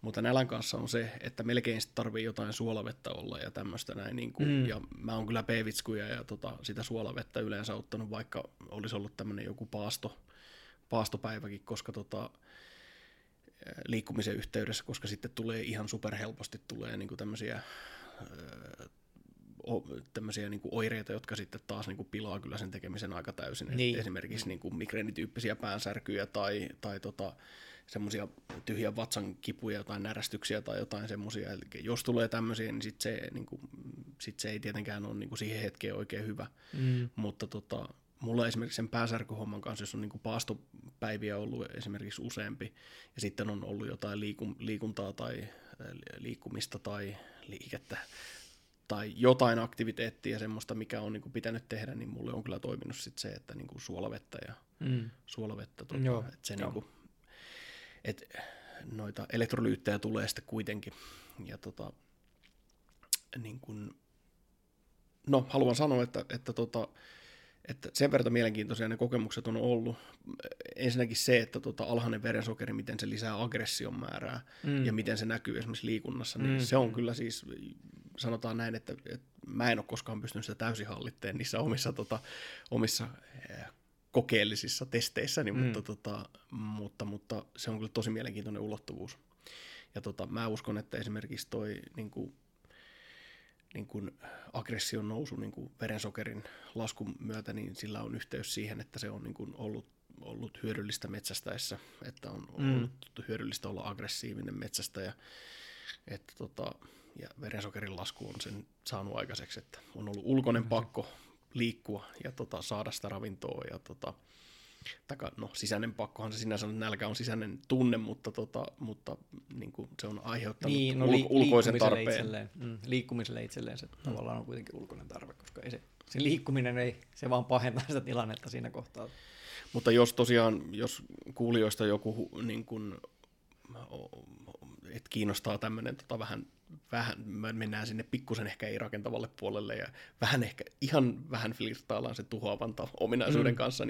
mutta nälän kanssa on se, että melkein tarvii jotain suolavettä olla ja tämmöistä näin. Niin kuin, ja mä oon kyllä peevitskuja ja sitä suolavettä yleensä ottanut, vaikka olisi ollut tämmöinen joku paastopäiväkin, koska liikkumisen yhteydessä, koska sitten tulee ihan superhelposti niin kuin tämmöisiä niin kuin oireita, jotka sitten taas niin kuin pilaa kyllä sen tekemisen aika täysin. Niin. Esimerkiksi niin kuin migreenityyppisiä päänsärkyjä tai semmoisia tyhjän vatsan kipuja, jotain närästyksiä tai jotain semmoisia. Eli jos tulee tämmöisiä, niin sitten se ei tietenkään ole niin kuin siihen hetkeen oikein hyvä. Mutta mulla esimerkiksi sen päänsärkyhomman kanssa, jos on niin kuin paastopäiviä ollut esimerkiksi useampi, ja sitten on ollut jotain liikuntaa tai liikkumista tai liikettä, tai jotain aktiviteettia semmoista, mikä on niinku pitänyt tehdä, niin mulle on kyllä toiminut sit se, että niinku suolavettä. Noita elektrolyyttejä tulee sitten kuitenkin. Ja haluan sanoa, että sen verran mielenkiintoisia ne kokemukset on ollut. Ensinnäkin se, että alhainen verensokeri, miten se lisää aggression määrää ja miten se näkyy esimerkiksi liikunnassa, niin se on kyllä siis... sanotaan näin, että mä en ole koskaan pystynyt sitä täysin hallitteen niissä omissa kokeellisissa testeissäni, mutta se on kyllä tosi mielenkiintoinen ulottuvuus. Ja mä uskon, että esimerkiksi toi niin kuin aggression nousu niin kuin verensokerin laskun myötä, niin sillä on yhteys siihen, että se on niin kuin ollut hyödyllistä metsästäessä, että on ollut hyödyllistä olla aggressiivinen metsästäjä, että ja verensokerin lasku on sen saanut aikaiseksi, että on ollut ulkoinen pakko liikkua ja saada sitä ravintoa ja sisäinen pakkohan se sinänsä on, nälkä on sisäinen tunne, mutta niin kuin se on aiheuttanut ulkoisen tarpeen. Itselleen. Liikkumiselle itselleen se tavallaan on kuitenkin ulkoinen tarve, koska ei se liikkuminen ei, se vaan pahentaa sitä tilannetta siinä kohtaa. Mutta jos kuulijoista joku niin kuin, et kiinnostaa tämmöinen vähän mennään sinne pikkusen ehkä ei rakentavalle puolelle ja vähän ehkä ihan vähän flirttaillaan sen tuhoavan ominaisuuden kanssa,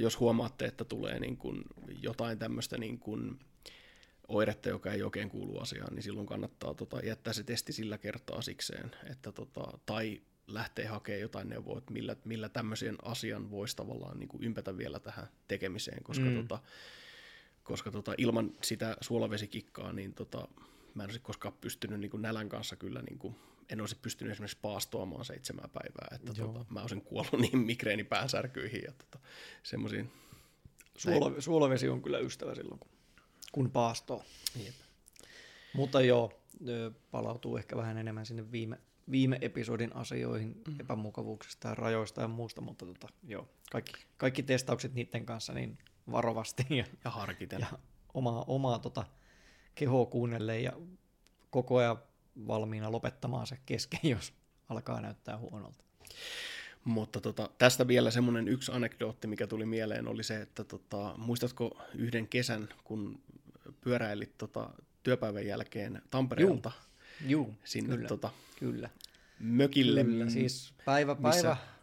jos huomaatte, että tulee niin kuin jotain tämmöistä niin kuin oiretta, joka ei oikein kuulu asiaan, niin silloin kannattaa jättää se testi sillä kertaa sikseen, että tai lähtee hakemaan jotain neuvoa, että millä tämmöisen asian voisi tavallaan niin kuin ympätä vielä tähän tekemiseen, koska koska ilman sitä suolavesikikkaa niin mä en olisi koskaan pystynyt niin kuin nälän kanssa kyllä niin kuin, en olisi pystynyt esimerkiksi paastoamaan 7 päivää, että mä olisin kuollut niihin migreenipäänsärkyihin ja semmoisiin. Suolavesi on kyllä ystävä silloin, kun paastoo. Jep. Mutta palautuu ehkä vähän enemmän sinne viime episodin asioihin, epämukavuuksista ja rajoista ja muusta, mutta kaikki testaukset niiden kanssa niin varovasti ja harkiten ja omaa kehoa kuunnelleen ja koko ajan valmiina lopettamaan se kesken, jos alkaa näyttää huonolta. Mutta tästä vielä semmoinen yksi anekdootti, mikä tuli mieleen, oli se, että muistatko yhden kesän, kun pyöräilit työpäivän jälkeen Tampereelta? Juu, sinne kyllä. Mökille. Kyllä, siis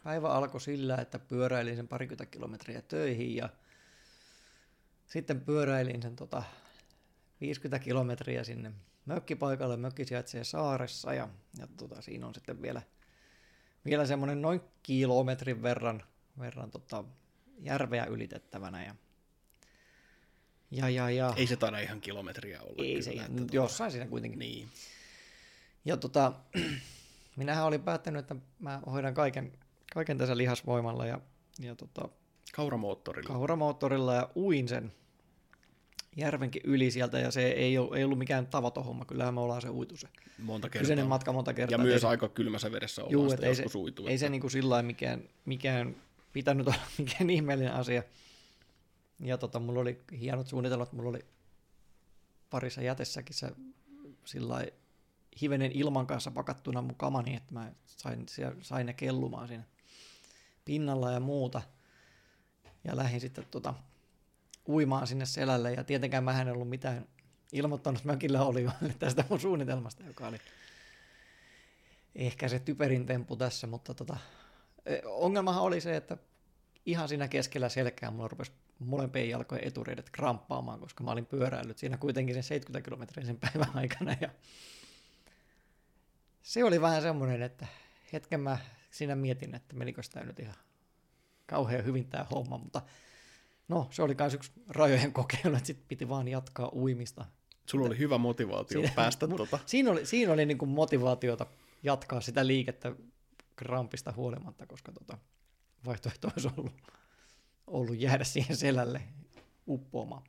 päivä alkoi sillä, että pyöräilin sen parikymmentä kilometriä töihin ja sitten pyöräilin sen 50 kilometriä sinne mökkipaikalle. Mökki sijaitsee saaressa ja siinä on sitten vielä semmoinen noin kilometrin verran järveä ylitettävänä. Ja. Ei se taida ihan kilometriä olla. Ei kyllä, se, jossain siinä kuitenkin. Niin. Ja minähän olin päättänyt, että mä hoidan kaiken tässä lihasvoimalla ja kauramoottorilla ja uin sen järvenkin yli sieltä, ja se ei ollut mikään tavaton homma. Kyllähän me ollaan se uitu se kyseinen matka monta kertaa. Ja myös aika kylmässä vedessä ollaan sitä joskus uitu. Ei se niin kuin sillä lailla mikään pitänyt olla mikään ihmeellinen asia. Ja mulla oli hienot suunnitelmat, mulla oli parissa jätesäkissä sillä hivenen ilman kanssa pakattuna mun kamani, että mä sain ne kellumaan siinä pinnalla ja muuta. Ja lähdin sitten uimaan sinne selälle, ja tietenkään mä en ollut mitään ilmoittanut mökillä oli tästä mun suunnitelmasta, joka oli ehkä se typerin temppu tässä, mutta ongelmahan oli se, että ihan siinä keskellä selkää mulla rupesi molempien jalkojen etureidet kramppaamaan, koska mä olin pyöräillyt siinä kuitenkin sen 70 kilometrin sen päivän aikana, ja se oli vähän semmoinen, että hetken mä siinä mietin, että menikö sitä nyt ihan kauhean hyvin tämä homma, mutta se oli myös yksi rajojen kokeilu, että sitten piti vaan jatkaa uimista. Sulla oli hyvä motivaatio päästä Siinä oli niin kuin motivaatiota jatkaa sitä liikettä krampista huolimatta, koska vaihtoehto olisi ollut jäädä siihen selälle uppoamaan.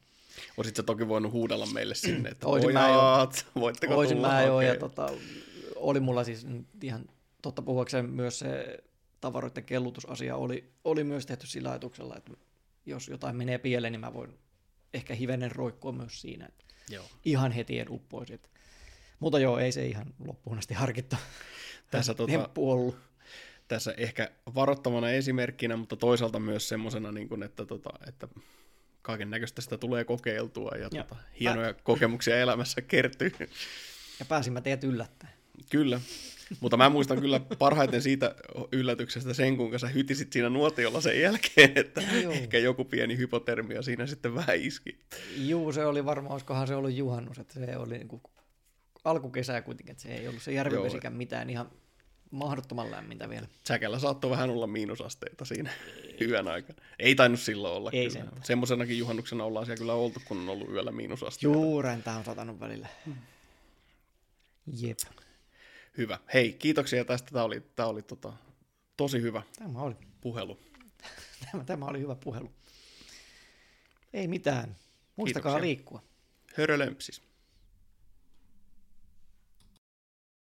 Olisit sä toki voinut huudella meille sinne, että voitteko tulla? Mä jo, ja oli mulla siis ihan totta puhuakseen myös se tavaroiden kellutusasia oli myös tehty sillä ajatuksella, että jos jotain menee pieleen, niin mä voin ehkä hivenen roikkua myös siinä. Joo. Ihan heti en uppoisi. Mutta ei se ihan loppuun asti harkittu. Tässä temppu ollut. Tässä ehkä varoittavana esimerkkinä, mutta toisaalta myös semmoisena, niin kuin, että kaiken näköistä sitä tulee kokeiltua ja hienoja kokemuksia elämässä kertyy. Ja pääsin mä teet yllättäen. Kyllä, mutta mä muistan kyllä parhaiten siitä yllätyksestä sen, kuinka sä hytisit siinä nuotiolla sen jälkeen, että ehkä joku pieni hypotermia siinä sitten vähän iski. Juu, se oli varmaan, olisikohan se ollut juhannus, että se oli niin kuin alkukesää kuitenkin, että se ei ollut se järvivesikään mitään ihan mahdottoman lämmintä vielä. Säkällä saattoi vähän olla miinusasteita siinä yön aikana. Ei tainnut silloin olla. Ei kyllä. Semmoisenakin juhannuksena ollaan siellä kyllä oltu, kun on ollut yöllä miinusasteita. Juurentaa on satanut välillä. Jep. Hyvä. Hei, kiitoksia tästä. Tämä oli tosi hyvä puhelu. Tämä oli hyvä puhelu. Ei mitään. Muistakaa liikkua. Hörölömpsis.